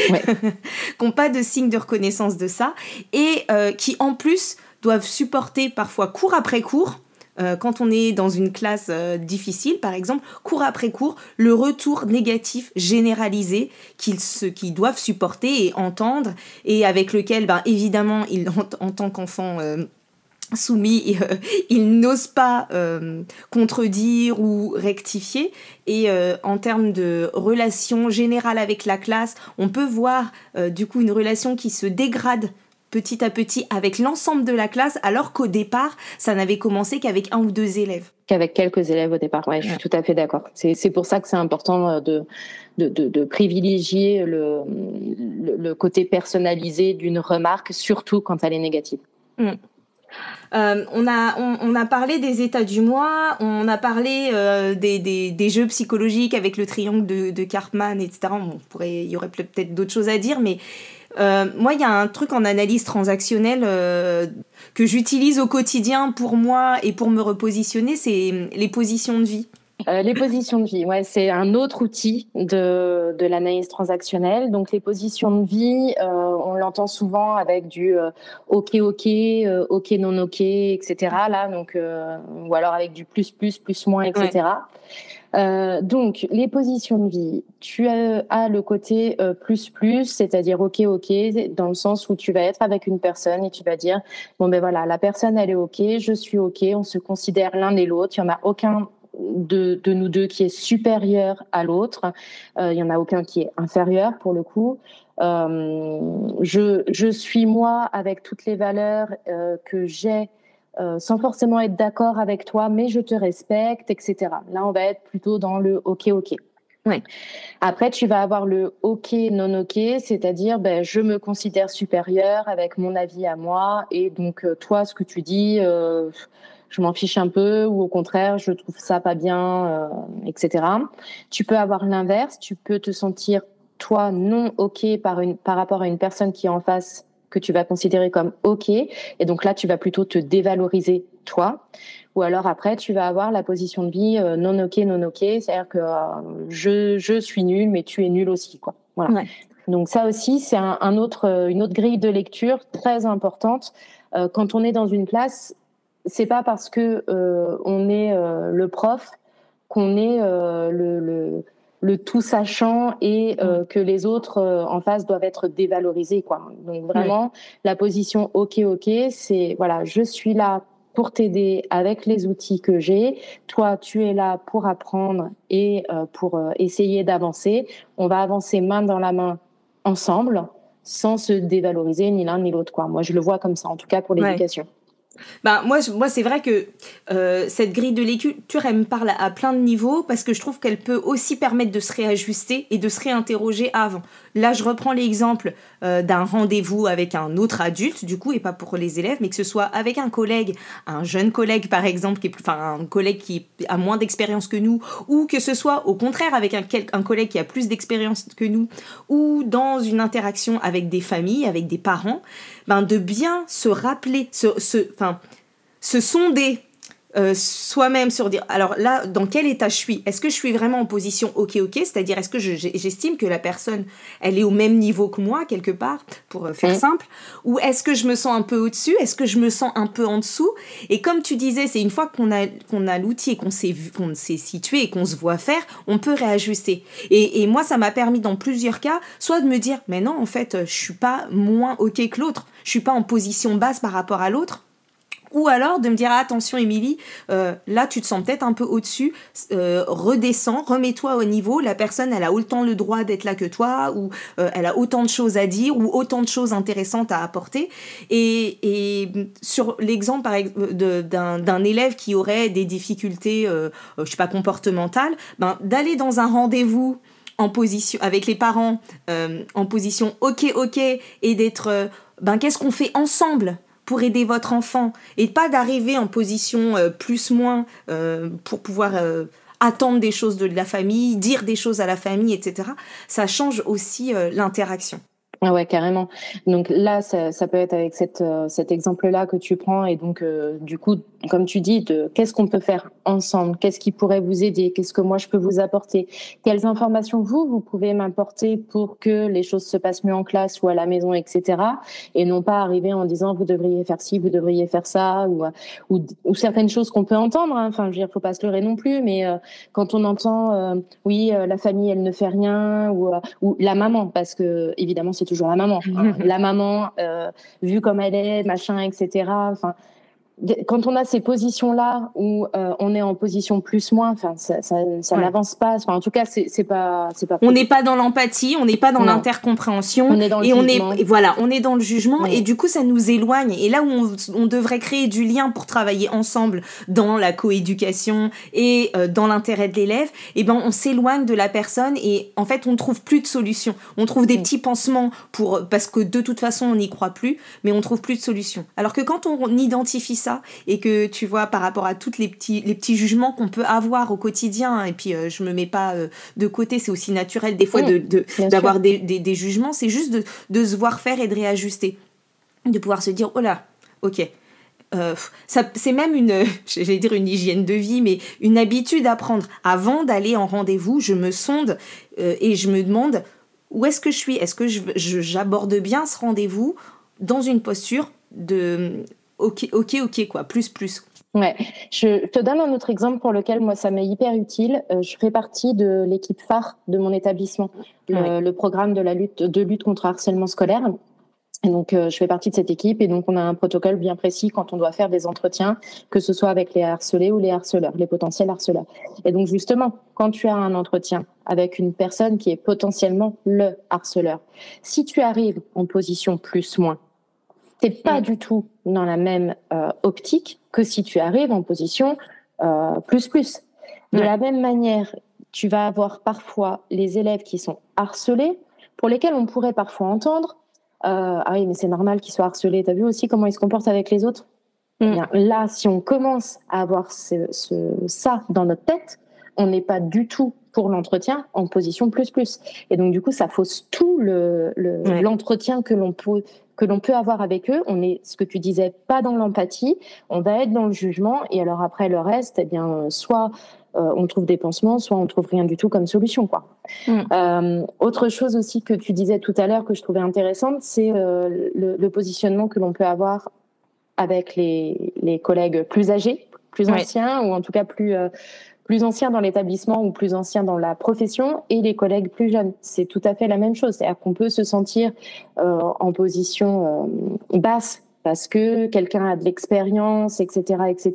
n'ont pas de signe de reconnaissance de ça et qui, en plus, doivent supporter parfois cours après cours, quand on est dans une classe difficile, par exemple, cours après cours, le retour négatif généralisé qu'ils doivent supporter et entendre, et avec lequel, évidemment, en tant qu'enfant soumis, ils n'osent pas contredire ou rectifier. Et en termes de relation générale avec la classe, on peut voir du coup une relation qui se dégrade petit à petit avec l'ensemble de la classe, alors qu'au départ, ça n'avait commencé qu'avec un ou deux élèves. Qu'avec quelques élèves au départ, je suis tout à fait d'accord. C'est pour ça que c'est important de privilégier le côté personnalisé d'une remarque, surtout quand elle est négative. On a parlé des états du moi, on a parlé des jeux psychologiques avec le triangle de Karpman, etc. Il y aurait peut-être d'autres choses à dire, mais moi, il y a un truc en analyse transactionnelle que j'utilise au quotidien pour moi et pour me repositionner, c'est les positions de vie. Les positions de vie, c'est un autre outil de l'analyse transactionnelle. Donc, les positions de vie, on l'entend souvent avec du OK, non OK, etc. Là, donc, ou alors avec du plus, moins, etc. Donc, les positions de vie, tu as le côté plus, c'est-à-dire OK, dans le sens où tu vas être avec une personne et tu vas dire, la personne, elle est OK, je suis OK, on se considère l'un et l'autre, il n'y en a aucun de nous deux qui est supérieur à l'autre, il n'y en a aucun qui est inférieur pour le coup. Je suis moi avec toutes les valeurs que j'ai, sans forcément être d'accord avec toi, mais je te respecte, etc. Là, on va être plutôt dans le OK. Ouais. Après, tu vas avoir le OK, non OK, c'est-à-dire je me considère supérieure avec mon avis à moi, et donc toi, ce que tu dis, je m'en fiche un peu, ou au contraire, je trouve ça pas bien, etc. Tu peux avoir l'inverse, tu peux te sentir, toi, non OK par rapport à une personne qui est en face, que tu vas considérer comme OK, et donc là, tu vas plutôt te dévaloriser, toi. Ou alors après, tu vas avoir la position de vie non OK, c'est-à-dire que je suis nulle, mais tu es nulle aussi, quoi. Voilà. Ouais. Donc ça aussi, c'est une autre grille de lecture très importante. Quand on est dans une classe, c'est pas parce que on est le prof qu'on est le tout sachant et que les autres en face doivent être dévalorisés, quoi. Donc vraiment, la position OK, c'est je suis là pour t'aider avec les outils que j'ai. Toi, tu es là pour apprendre et pour essayer d'avancer. On va avancer main dans la main ensemble, sans se dévaloriser ni l'un ni l'autre, quoi. Moi, je le vois comme ça, en tout cas pour l'éducation. Ouais. Moi, c'est vrai que cette grille de lecture, elle me parle à plein de niveaux parce que je trouve qu'elle peut aussi permettre de se réajuster et de se réinterroger avant. Là, je reprends l'exemple d'un rendez-vous avec un autre adulte, du coup, et pas pour les élèves, mais que ce soit avec un collègue, un jeune collègue par exemple, un collègue qui a moins d'expérience que nous, ou que ce soit au contraire avec un collègue qui a plus d'expérience que nous, ou dans une interaction avec des familles, avec des parents, de bien se rappeler, se sonder soi-même sur dire, alors là, dans quel état je suis? Est-ce que je suis vraiment en position ok, c'est-à-dire est-ce que j'estime que la personne, elle est au même niveau que moi, quelque part, pour faire simple, ou est-ce que je me sens un peu au-dessus? Est-ce que je me sens un peu en dessous? Et comme tu disais, c'est une fois qu'on a l'outil et qu'on s'est situé et qu'on se voit faire, on peut réajuster. Et moi, ça m'a permis dans plusieurs cas, soit de me dire, mais non, en fait, je suis pas moins ok que l'autre, je suis pas en position basse par rapport à l'autre. Ou alors de me dire, attention Émilie, là tu te sens peut-être un peu au-dessus, redescends, remets-toi au niveau, la personne elle a autant le droit d'être là que toi, ou elle a autant de choses à dire, ou autant de choses intéressantes à apporter. Et sur l'exemple par exemple, d'un élève qui aurait des difficultés, je sais pas, comportementales, ben, d'aller dans un rendez-vous en position, avec les parents, en position ok, et d'être, ben qu'est-ce qu'on fait ensemble ? Pour aider votre enfant, et pas d'arriver en position plus-moins pour pouvoir attendre des choses de la famille, dire des choses à la famille, etc. Ça change aussi l'interaction. Ah ouais, carrément. Donc là, ça peut être avec cet exemple-là que tu prends, et donc du coup, comme tu dis, qu'est-ce qu'on peut faire ensemble, qu'est-ce qui pourrait vous aider, qu'est-ce que moi je peux vous apporter, quelles informations vous pouvez m'apporter pour que les choses se passent mieux en classe ou à la maison, etc. Et non pas arriver en disant vous devriez faire ci, vous devriez faire ça, ou certaines choses qu'on peut entendre, hein. Enfin, je veux dire, faut pas se leurrer non plus, mais quand on entend la famille elle ne fait rien, ou la maman, parce que évidemment c'est toujours la maman, hein. La maman vue comme elle est, machin, etc. Enfin, quand on a ces positions-là où on est en position plus-moins, enfin, ça ouais. n'avance pas. Enfin, en tout cas, c'est pas. On n'est pas dans l'empathie, on n'est pas dans l'intercompréhension, on est dans le jugement. On est dans le jugement, oui. Et du coup, ça nous éloigne. Et là où on devrait créer du lien pour travailler ensemble dans la coéducation et dans l'intérêt de l'élève, eh ben, on s'éloigne de la personne et en fait, on ne trouve plus de solution. On trouve des petits pansements parce que de toute façon, on n'y croit plus, mais on ne trouve plus de solution. Alors que quand on identifie ça, et que tu vois par rapport à toutes les petits jugements qu'on peut avoir au quotidien, et puis je me mets pas de côté, c'est aussi naturel des fois d'avoir des jugements, c'est juste de se voir faire et de réajuster, de pouvoir se dire oh là, ok. Ça, c'est même une hygiène de vie, mais une habitude à prendre. Avant d'aller en rendez-vous, je me sonde et je me demande où est-ce que je suis, est-ce que j'aborde bien ce rendez-vous dans une posture de ok, quoi, plus. Ouais. Je te donne un autre exemple pour lequel, moi, ça m'est hyper utile. Je fais partie de l'équipe phare de mon établissement, le programme de lutte contre le harcèlement scolaire. Et donc, je fais partie de cette équipe, et donc on a un protocole bien précis quand on doit faire des entretiens, que ce soit avec les harcelés ou les harceleurs, les potentiels harceleurs. Et donc, justement, quand tu as un entretien avec une personne qui est potentiellement le harceleur, si tu arrives en position plus-moins, t'es pas du tout dans la même optique que si tu arrives en position plus. De la même manière, tu vas avoir parfois les élèves qui sont harcelés, pour lesquels on pourrait parfois entendre ah oui, mais c'est normal qu'ils soient harcelés, t'as vu aussi comment ils se comportent avec les autres. Bien, là, si on commence à avoir ça dans notre tête, on n'est pas du tout pour l'entretien en position plus. Et donc, du coup, ça fausse tout l'entretien que l'on peut avoir avec eux. On est, ce que tu disais, pas dans l'empathie, on va être dans le jugement, et alors après, le reste, eh bien, soit on trouve des pansements, soit on trouve rien du tout comme solution, quoi. Autre chose aussi que tu disais tout à l'heure que je trouvais intéressante, c'est le positionnement que l'on peut avoir avec les collègues plus âgés, plus anciens, ou en tout cas plus anciens dans l'établissement ou plus anciens dans la profession, et les collègues plus jeunes. C'est tout à fait la même chose. C'est-à-dire qu'on peut se sentir en position basse parce que quelqu'un a de l'expérience, etc., etc.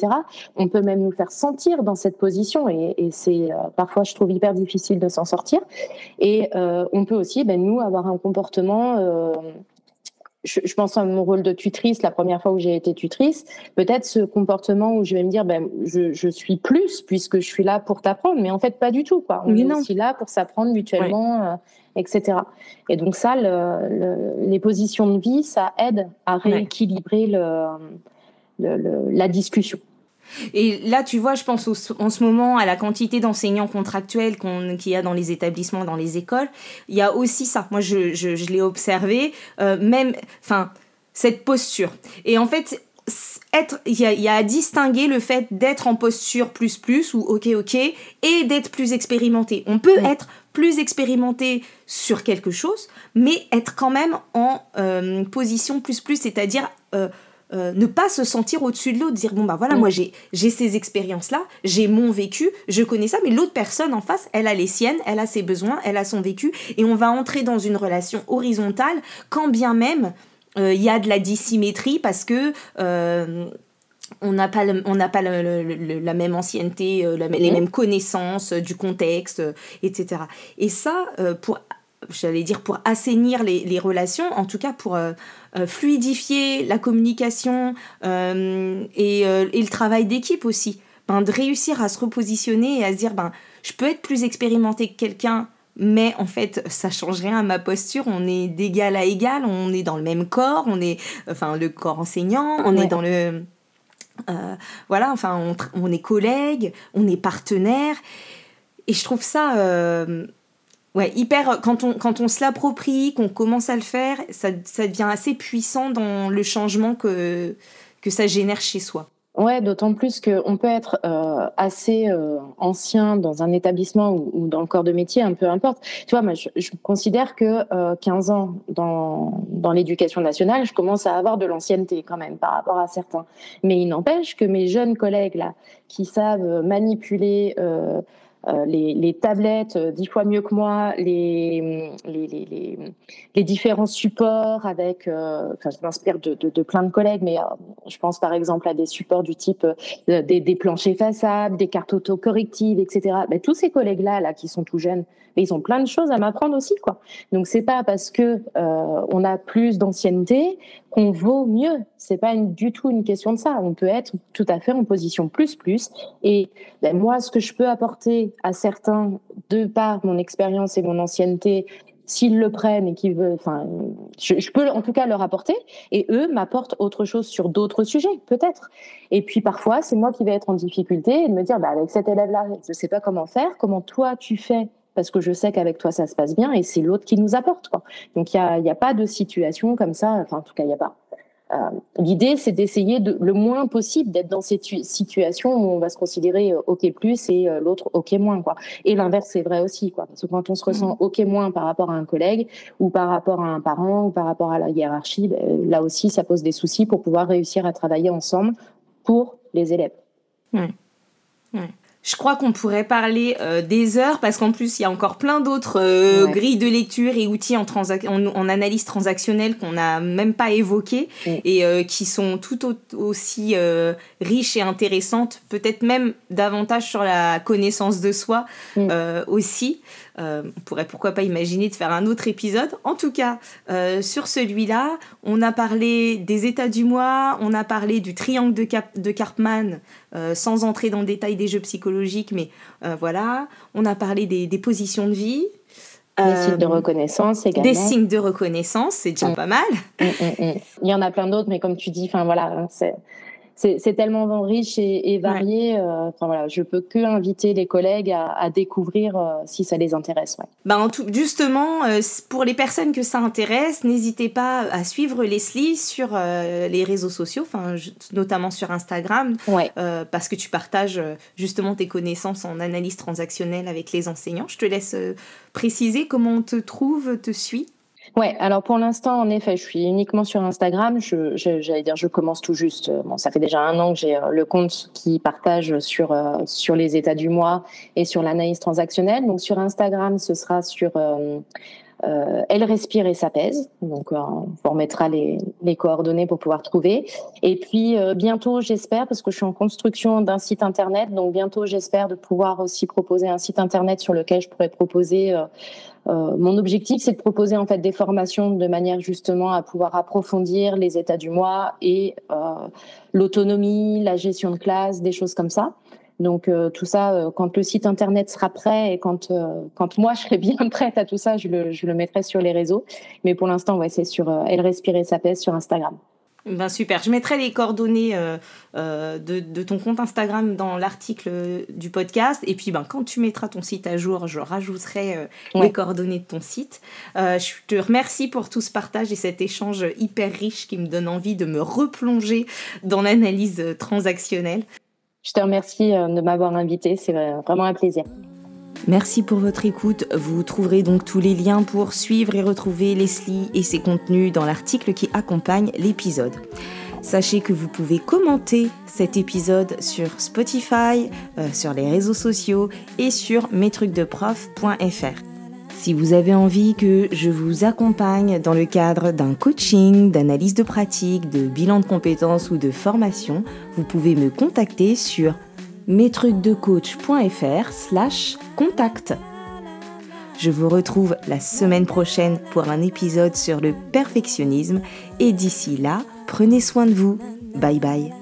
On peut même nous faire sentir dans cette position, et c'est parfois, je trouve, hyper difficile de s'en sortir. Et on peut aussi, nous, avoir un comportement... Je pense à mon rôle de tutrice, la première fois où j'ai été tutrice, peut-être ce comportement où je vais me dire, je suis plus puisque je suis là pour t'apprendre, mais en fait pas du tout, quoi. On est aussi là pour s'apprendre mutuellement, etc. Et donc ça, les positions de vie, ça aide à rééquilibrer la discussion. Et là, tu vois, je pense en ce moment à la quantité d'enseignants contractuels qu'il y a dans les établissements, dans les écoles. Il y a aussi ça. Moi, je l'ai observé, même, enfin, cette posture. Et en fait, il y a à distinguer le fait d'être en posture plus ou ok et d'être plus expérimenté. On peut être plus expérimenté sur quelque chose, mais être quand même en position plus, c'est-à-dire ne pas se sentir au-dessus de l'autre, dire bon bah voilà, moi j'ai ces expériences-là, j'ai mon vécu, je connais ça, mais l'autre personne en face, elle a les siennes, elle a ses besoins, elle a son vécu, et on va entrer dans une relation horizontale, quand bien même il y a de la dissymétrie parce que on n'a pas la même ancienneté, les mêmes connaissances du contexte, etc. Et ça, pour assainir les relations, en tout cas pour fluidifier la communication et le travail d'équipe aussi, de réussir à se repositionner et à se dire je peux être plus expérimenté que quelqu'un, mais en fait ça change rien à ma posture, on est d'égal à égal, on est dans le même corps, on est le corps enseignant, on est dans le on est collègues, on est partenaires, et je trouve ça hyper, quand on se l'approprie, qu'on commence à le faire, ça devient assez puissant dans le changement que ça génère chez soi. Ouais, d'autant plus qu'on peut être assez ancien dans un établissement ou dans le corps de métier, peu importe. Tu vois, moi, je considère que 15 ans dans l'éducation nationale, je commence à avoir de l'ancienneté quand même par rapport à certains. Mais il n'empêche que mes jeunes collègues là, qui savent manipuler les tablettes 10 fois mieux que moi, les différents supports avec je m'inspire de plein de collègues, mais je pense par exemple à des supports du type des planches effaçables, des cartes autocorrectives, etc. Tous ces collègues là qui sont tout jeunes, ils ont plein de choses à m'apprendre aussi, quoi. Donc c'est pas parce que on a plus d'ancienneté qu'on vaut mieux, c'est pas du tout une question de ça. On peut être tout à fait en position plus, et moi, ce que je peux apporter à certains de par mon expérience et mon ancienneté, s'ils le prennent et qu'ils veulent, je peux en tout cas leur apporter, et eux m'apportent autre chose sur d'autres sujets, peut-être. Et puis parfois, c'est moi qui vais être en difficulté et de me dire, avec cet élève-là, je sais pas comment faire, comment toi tu fais, parce que je sais qu'avec toi ça se passe bien, et c'est l'autre qui nous apporte, quoi. Donc il y a pas de situation comme ça, en tout cas il y a pas. L'idée, c'est d'essayer le moins possible d'être dans cette situation où on va se considérer ok plus et l'autre ok moins, quoi. Et l'inverse, c'est vrai aussi, quoi. Parce que quand on se ressent ok moins par rapport à un collègue ou par rapport à un parent ou par rapport à la hiérarchie, là aussi ça pose des soucis pour pouvoir réussir à travailler ensemble pour les élèves. Je crois qu'on pourrait parler des heures, parce qu'en plus, il y a encore plein d'autres grilles de lecture et outils en analyse transactionnelle qu'on n'a même pas évoqués et qui sont tout aussi riches et intéressantes, peut-être même davantage sur la connaissance de soi aussi. On pourrait pourquoi pas imaginer de faire un autre épisode. En tout cas, sur celui-là, on a parlé des états du moi, on a parlé du triangle de Karpman, sans entrer dans le détail des jeux psychologiques, mais voilà. On a parlé des positions de vie. Des signes de reconnaissance également. Des signes de reconnaissance, c'est déjà pas mal. Il y en a plein d'autres, mais comme tu dis, c'est tellement riche et varié. Je peux que inviter les collègues à découvrir si ça les intéresse. Ouais. Justement, pour les personnes que ça intéresse, n'hésitez pas à suivre Leslie sur les réseaux sociaux, notamment sur Instagram, parce que tu partages justement tes connaissances en analyse transactionnelle avec les enseignants. Je te laisse préciser comment on te trouve, te suit. Ouais, alors pour l'instant, en effet, je suis uniquement sur Instagram. Je commence tout juste. Ça fait déjà 1 an que j'ai le compte qui partage sur les états du moi et sur l'analyse transactionnelle. Donc sur Instagram, ce sera sur elle respire et s'apaise. Donc on vous remettra les coordonnées pour pouvoir trouver. Et puis bientôt, j'espère, parce que je suis en construction d'un site internet, donc bientôt j'espère de pouvoir aussi proposer un site internet sur lequel je pourrais proposer. Mon objectif, c'est de proposer en fait des formations de manière justement à pouvoir approfondir les états du moi et l'autonomie, la gestion de classe, des choses comme ça. Donc tout ça, quand le site internet sera prêt et quand moi je serai bien prête à tout ça, je le mettrai sur les réseaux. Mais pour l'instant, c'est sur elle respire et s'apaise sur Instagram. Ben super, je mettrai les coordonnées de ton compte Instagram dans l'article du podcast, et puis quand tu mettras ton site à jour, je rajouterai les coordonnées de ton site. Je te remercie pour tout ce partage et cet échange hyper riche qui me donne envie de me replonger dans l'analyse transactionnelle. Je te remercie de m'avoir invitée, c'est vraiment un plaisir. Merci pour votre écoute. Vous trouverez donc tous les liens pour suivre et retrouver Leslie et ses contenus dans l'article qui accompagne l'épisode. Sachez que vous pouvez commenter cet épisode sur Spotify, sur les réseaux sociaux et sur mestrucsdeprof.fr. Si vous avez envie que je vous accompagne dans le cadre d'un coaching, d'analyse de pratique, de bilan de compétences ou de formation, vous pouvez me contacter sur mestrucsdecoach.fr/contact. Je vous retrouve la semaine prochaine pour un épisode sur le perfectionnisme et d'ici là, prenez soin de vous. Bye bye.